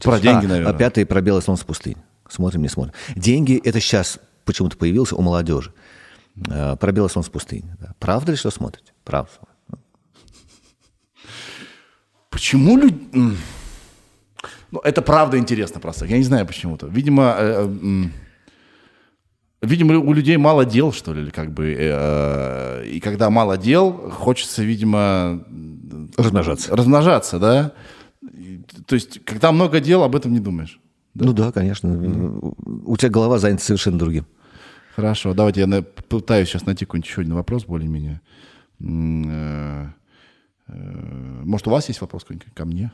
Про деньги, наверное. Пятый про белый солнце пустынь. Смотрим, не смотрим. Деньги — это сейчас почему-то появился у молодежи. Про белый солнце пустыни. Да. Правда ли, что смотрите? Правда. Почему люди... Ну, это правда интересно просто. Я не знаю почему-то. Видимо, у людей мало дел, что ли, или как бы... И когда мало дел, хочется, видимо... Размножаться, да? То есть, когда много дел, об этом не думаешь. Да? Ну да, конечно. Mm-hmm. У тебя голова занята совершенно другим. Хорошо, давайте я пытаюсь сейчас найти какой-нибудь еще один вопрос более-менее. Может, у вас есть вопрос какой-нибудь ко мне?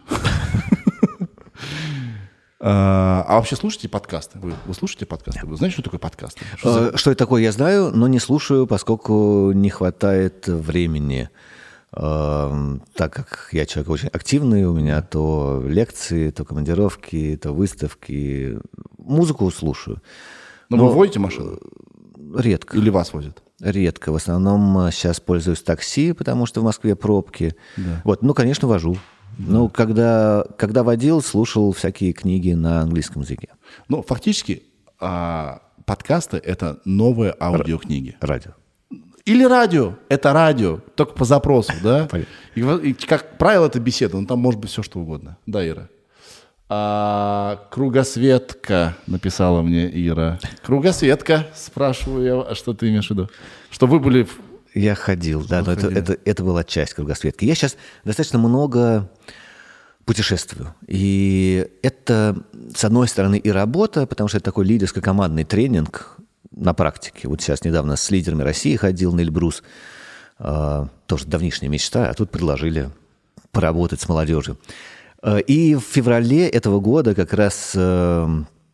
А вообще слушаете подкасты? Вы слушаете подкасты? Вы знаете, что такое подкасты? Что это такое, я знаю, но не слушаю, поскольку не хватает времени. Так как я человек очень активный, у меня то лекции, то командировки, то выставки. Музыку слушаю. Но вы водите машину? Редко. Или вас возят? Редко. В основном сейчас пользуюсь такси, потому что в Москве пробки. Да. Вот. Ну, конечно, вожу. Да. Ну, когда водил, слушал всякие книги на английском языке. Ну, фактически подкасты — это новые аудиокниги. Радио. Или радио. Это радио, только по запросу, да? И, как правило, это беседа, но там может быть все, что угодно. Да, Ира? Кругосветка, написала мне Ира. Кругосветка, спрашиваю я, что ты имеешь в виду? Что вы были... Я ходил, да, но это была часть кругосветки. Я сейчас достаточно много путешествую. И это, с одной стороны, и работа, потому что это такой лидерско-командный тренинг на практике. Вот сейчас недавно с лидерами России ходил на Эльбрус. Тоже давнишняя мечта, а тут предложили поработать с молодежью. И в феврале этого года, как раз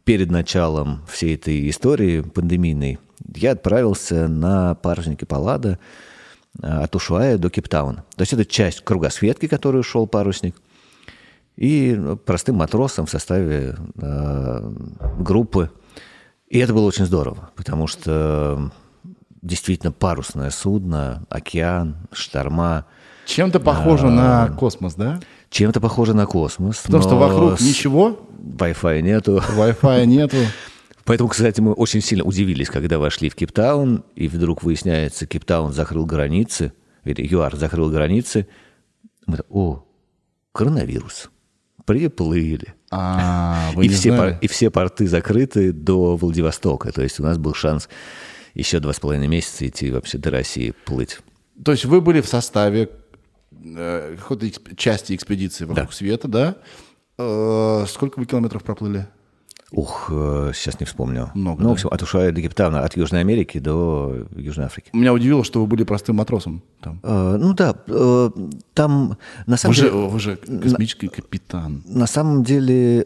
перед началом всей этой истории пандемийной, я отправился на паруснике Паллада от Ушуая до Кейптауна. То есть это часть кругосветки, которую шел парусник, и простым матросом в составе группы. И это было очень здорово, потому что действительно парусное судно, океан, шторма. Чем-то похоже на космос, да? Чем-то похоже на космос. Потому что вокруг ничего. Wi-Fi нету. Поэтому, кстати, мы очень сильно удивились, когда вошли в Кейптаун, и вдруг выясняется, Кейптаун закрыл границы, или ЮАР закрыл границы. Мы так, коронавирус. Приплыли. И все порты закрыты до Владивостока. То есть у нас был шанс еще 2,5 месяца идти вообще до России плыть. То есть вы были в составе какой-то части экспедиции вокруг света, да? Сколько вы километров проплыли? Сейчас не вспомню. Много, да? В общем, от Ушуая до Кейптауна, от Южной Америки до Южной Африки. Меня удивило, что вы были простым матросом там. Там, на самом деле... Вы же космический капитан. На самом деле,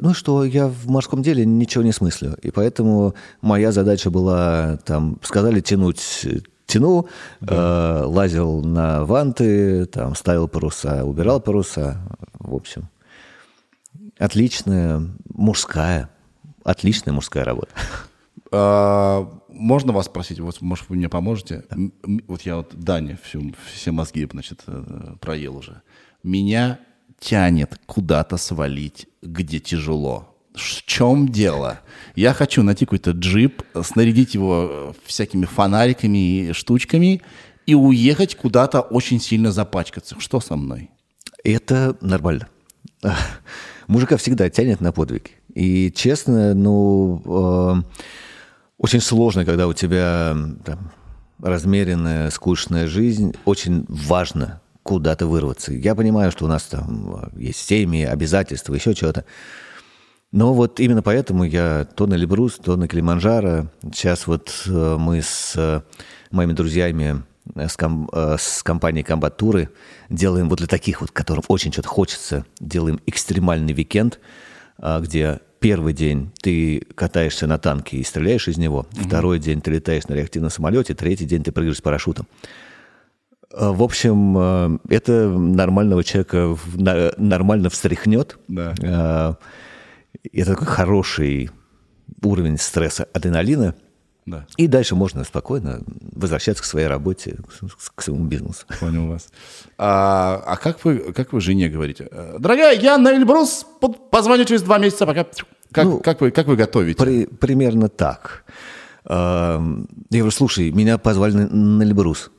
я в морском деле ничего не смыслю. И поэтому моя задача была, там, сказали тянуть... Тянул, да. Лазил на ванты, там, ставил паруса, убирал паруса. В общем, отличная мужская работа. Можно вас спросить? Вот, может, вы мне поможете? Да. Дане все мозги, значит, проел уже. Меня тянет куда-то свалить, где тяжело. в чем дело? Я хочу найти какой-то джип, снарядить его всякими фонариками и штучками и уехать куда-то очень сильно запачкаться. Что со мной? Это нормально. Мужика всегда тянет на подвиг. И, честно, очень сложно, когда у тебя там размеренная, скучная жизнь. Очень важно куда-то вырваться. Я понимаю, что у нас там есть семьи, обязательства, еще чего-то. Но вот именно поэтому я то на Эльбрус, то на Килиманджаро. Сейчас вот мы с моими друзьями с компанией «Комбат-туры» делаем вот для таких вот, которым очень что-то хочется, делаем экстремальный уикенд, где первый день ты катаешься на танке и стреляешь из него, второй день ты летаешь на реактивном самолете, третий день ты прыгаешь с парашютом. В общем, это нормального человека нормально встряхнет. Да. Это такой хороший уровень стресса, адреналина. Да. И дальше можно спокойно возвращаться к своей работе, к своему бизнесу. Понял вас. А как вы жене говорите? Дорогая, я на Эльбрус, позвоню через 2 месяца, пока. Как вы готовите? Примерно так. Я говорю, слушай, меня позвали на Эльбрус.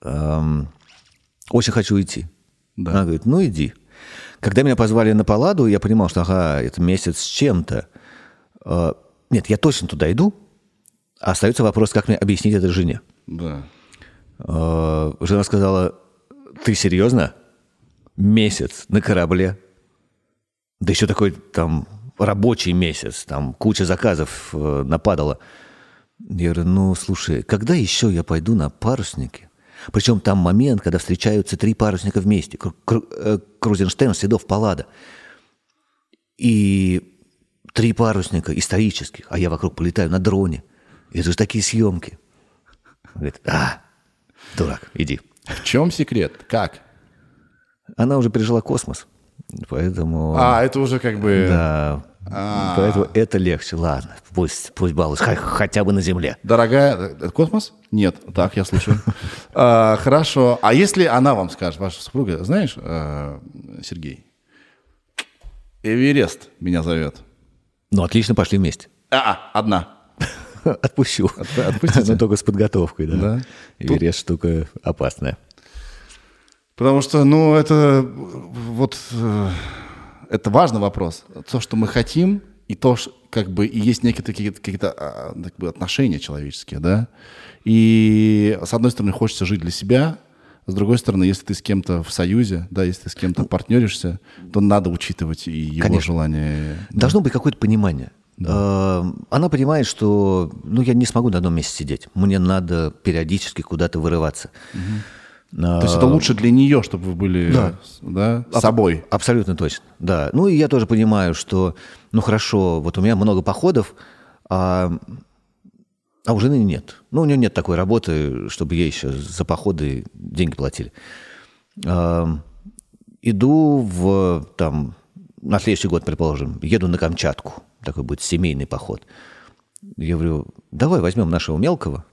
Очень хочу идти. Да. Она говорит, иди. Когда меня позвали на Палладу, я понимал, что это месяц с чем-то. Нет, я точно туда иду. Остается вопрос, как мне объяснить это жене. Да. Жена сказала, ты серьезно? Месяц на корабле? Да еще такой там рабочий месяц, там куча заказов нападала. Я говорю, слушай, когда еще я пойду на парусники? Причем там момент, когда встречаются 3 парусника вместе. Крузенштерн, Седов, Паллада. И 3 парусника исторических. А я вокруг полетаю на дроне. Это же такие съемки. Говорит, дурак, иди. В чем секрет? Как? Она уже пережила космос. Поэтому... это уже как бы... Да. Поэтому это легче. Ладно, пусть балуется. Хотя бы на Земле. Дорогая... Космос? Нет. Так, я слушаю. Хорошо. А если она вам скажет, ваша супруга, знаешь, Сергей, Эверест меня зовет. Отлично, пошли вместе. Одна. Отпущу. Отпустите? Но только с подготовкой, да. Эверест штука опасная. Потому что, это... Вот... Это важный вопрос. То, что мы хотим, и то, как бы, и есть некие какие-то как бы отношения человеческие, да. И с одной стороны, хочется жить для себя, с другой стороны, если ты с кем-то в союзе, да, если ты с кем-то партнеришься, то надо учитывать и его желание. Должно быть какое-то понимание. Да. Она понимает, что я не смогу на одном месте сидеть. Мне надо периодически куда-то вырываться. То есть это лучше для нее, чтобы вы были собой. Абсолютно точно, да. И я тоже понимаю, что, хорошо, вот у меня много походов, а у жены нет. У нее нет такой работы, чтобы ей еще за походы деньги платили. Иду на следующий год, предположим, еду на Камчатку. Такой будет семейный поход. Я говорю, давай возьмем нашего мелкого.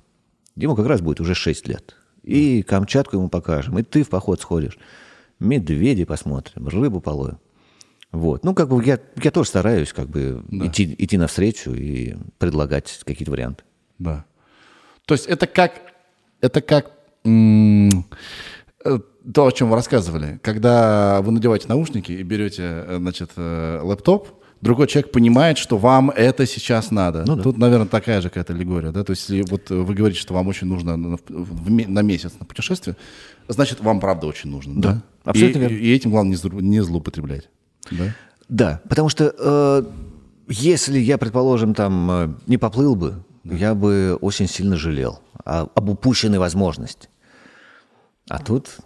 Ему как раз будет уже 6 лет. И Камчатку ему покажем, и ты в поход сходишь. Медведей посмотрим, рыбу половим. Вот. Я тоже стараюсь идти навстречу и предлагать какие-то варианты. Да. То есть это как то, о чем вы рассказывали. Когда вы надеваете наушники и берете, лэптоп, другой человек понимает, что вам это сейчас надо. Тут, наверное, такая же какая-то аллегория. Да? То есть, если вы говорите, что вам очень нужно на месяц на путешествие, значит, вам правда очень нужно. Да. Да? Абсолютно. И этим главное не злоупотреблять. Да, потому что если я, предположим, не поплыл бы, я бы очень сильно жалел об упущенной возможности. А тут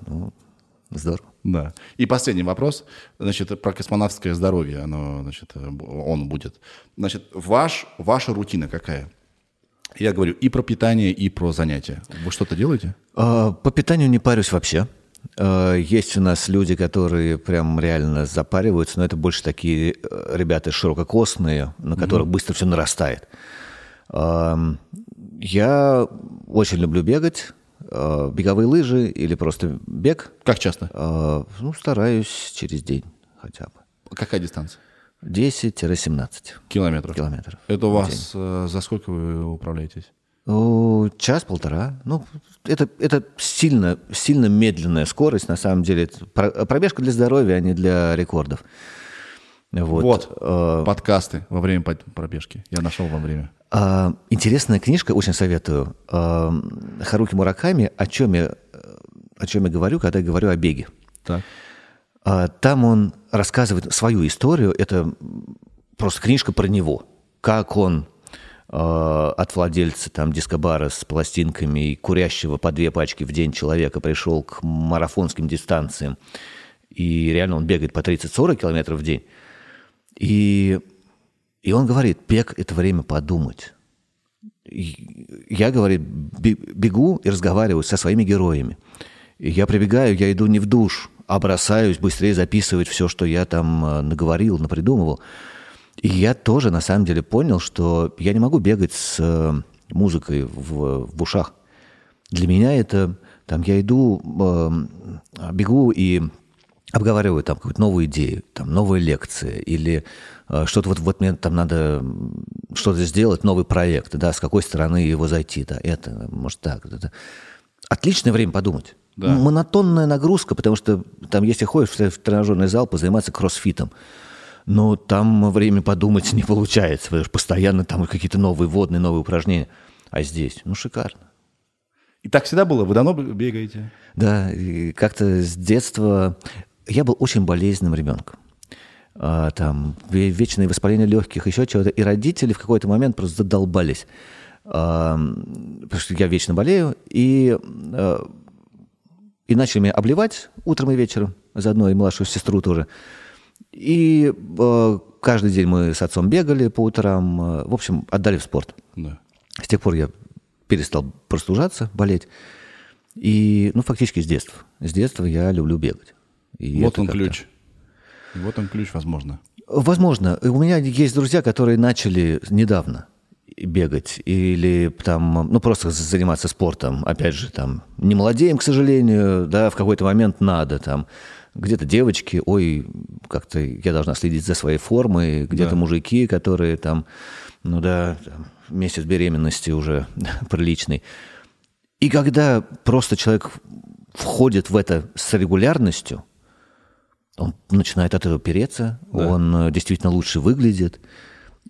здорово. Да. И последний вопрос, про космонавтское здоровье, он будет. Ваша рутина какая? Я говорю и про питание, и про занятия. Вы что-то делаете? По питанию не парюсь вообще. Есть у нас люди, которые прям реально запариваются, но это больше такие ребята ширококосные, на которых быстро все нарастает. Я очень люблю бегать. Беговые лыжи или просто бег. Как часто? Стараюсь через день хотя бы. Какая дистанция? 10-17. Километров. Это у вас за сколько вы управляетесь? Час-полтора. Ну, это сильно медленная скорость, на самом деле. Пробежка для здоровья, а не для рекордов. Вот. Подкасты во время пробежки. Я нашел вам время. Интересная книжка, очень советую. Харуки Мураками. О чем я говорю, когда я говорю о беге. Так. Там он рассказывает свою историю. Это просто книжка про него. Как он от владельца там дискобара с пластинками и курящего по 2 пачки в день человека пришел к марафонским дистанциям. И реально он бегает по 30-40 километров в день. И он говорит, бег – это время подумать. И я, говорит, бегу и разговариваю со своими героями. И я прибегаю, я иду не в душ, а бросаюсь быстрее записывать все, что я там наговорил, напридумывал. И я тоже, на самом деле, понял, что я не могу бегать с музыкой в ушах. Для меня это... Там я иду, бегу и... обговариваю там какую-то новую идею, там новые лекции или что-то вот мне там надо что-то сделать, новый проект, да, с какой стороны его зайти, да, это, может так. Это. Отличное время подумать. Да. Монотонная нагрузка, потому что там, если ходишь в тренажерный зал, позаниматься кроссфитом, но там время подумать не получается, потому что постоянно там какие-то новые водные, новые упражнения. А здесь, шикарно. И так всегда было? Вы давно бегаете? Да, и как-то с детства... Я был очень болезненным ребенком. Там вечное воспаление легких, еще чего-то. И родители в какой-то момент просто задолбались. Потому что я вечно болею. И начали меня обливать утром и вечером. Заодно и младшую сестру тоже. И каждый день мы с отцом бегали по утрам. В общем, отдали в спорт. Да. С тех пор я перестал простужаться, болеть. И, фактически с детства. С детства я люблю бегать. И вот он как-то... ключ. Вот он ключ, возможно. Возможно. У меня есть друзья, которые начали недавно бегать или там, просто заниматься спортом. Опять же, там, не молодеем, к сожалению, да, в какой-то момент надо. Там, где-то девочки, как-то я должна следить за своей формой, где-то да. Мужики, которые там, месяц беременности уже приличный. И когда просто человек входит в это с регулярностью, он начинает от этого переться, да. Он действительно лучше выглядит,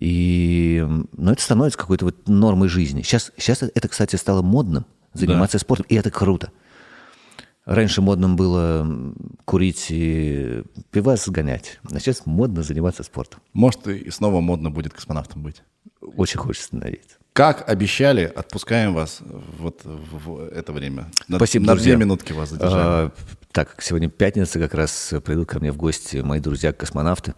и это становится какой-то нормой жизни. Сейчас это, кстати, стало модным, заниматься да. спортом, и это круто. Раньше модным было курить и пивас сгонять, а сейчас модно заниматься спортом. Может, и снова модно будет космонавтом быть. Очень хочется надеяться. Как обещали, отпускаем вас в это время. Спасибо, на 2 минутки вас задержали. Так как сегодня пятница, как раз придут ко мне в гости мои друзья-космонавты.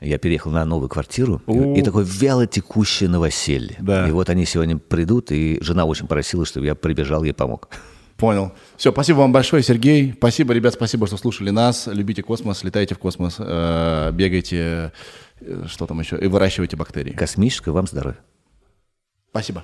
Я переехал на новую квартиру, и такое вяло текущее новоселье. Да. И вот они сегодня придут, и жена очень просила, чтобы я прибежал, ей помог. Понял. Все, спасибо вам большое, Сергей. Спасибо, ребят, спасибо, что слушали нас. Любите космос, летайте в космос, бегайте, что там еще, и выращивайте бактерии. Космическое вам здоровье. Спасибо.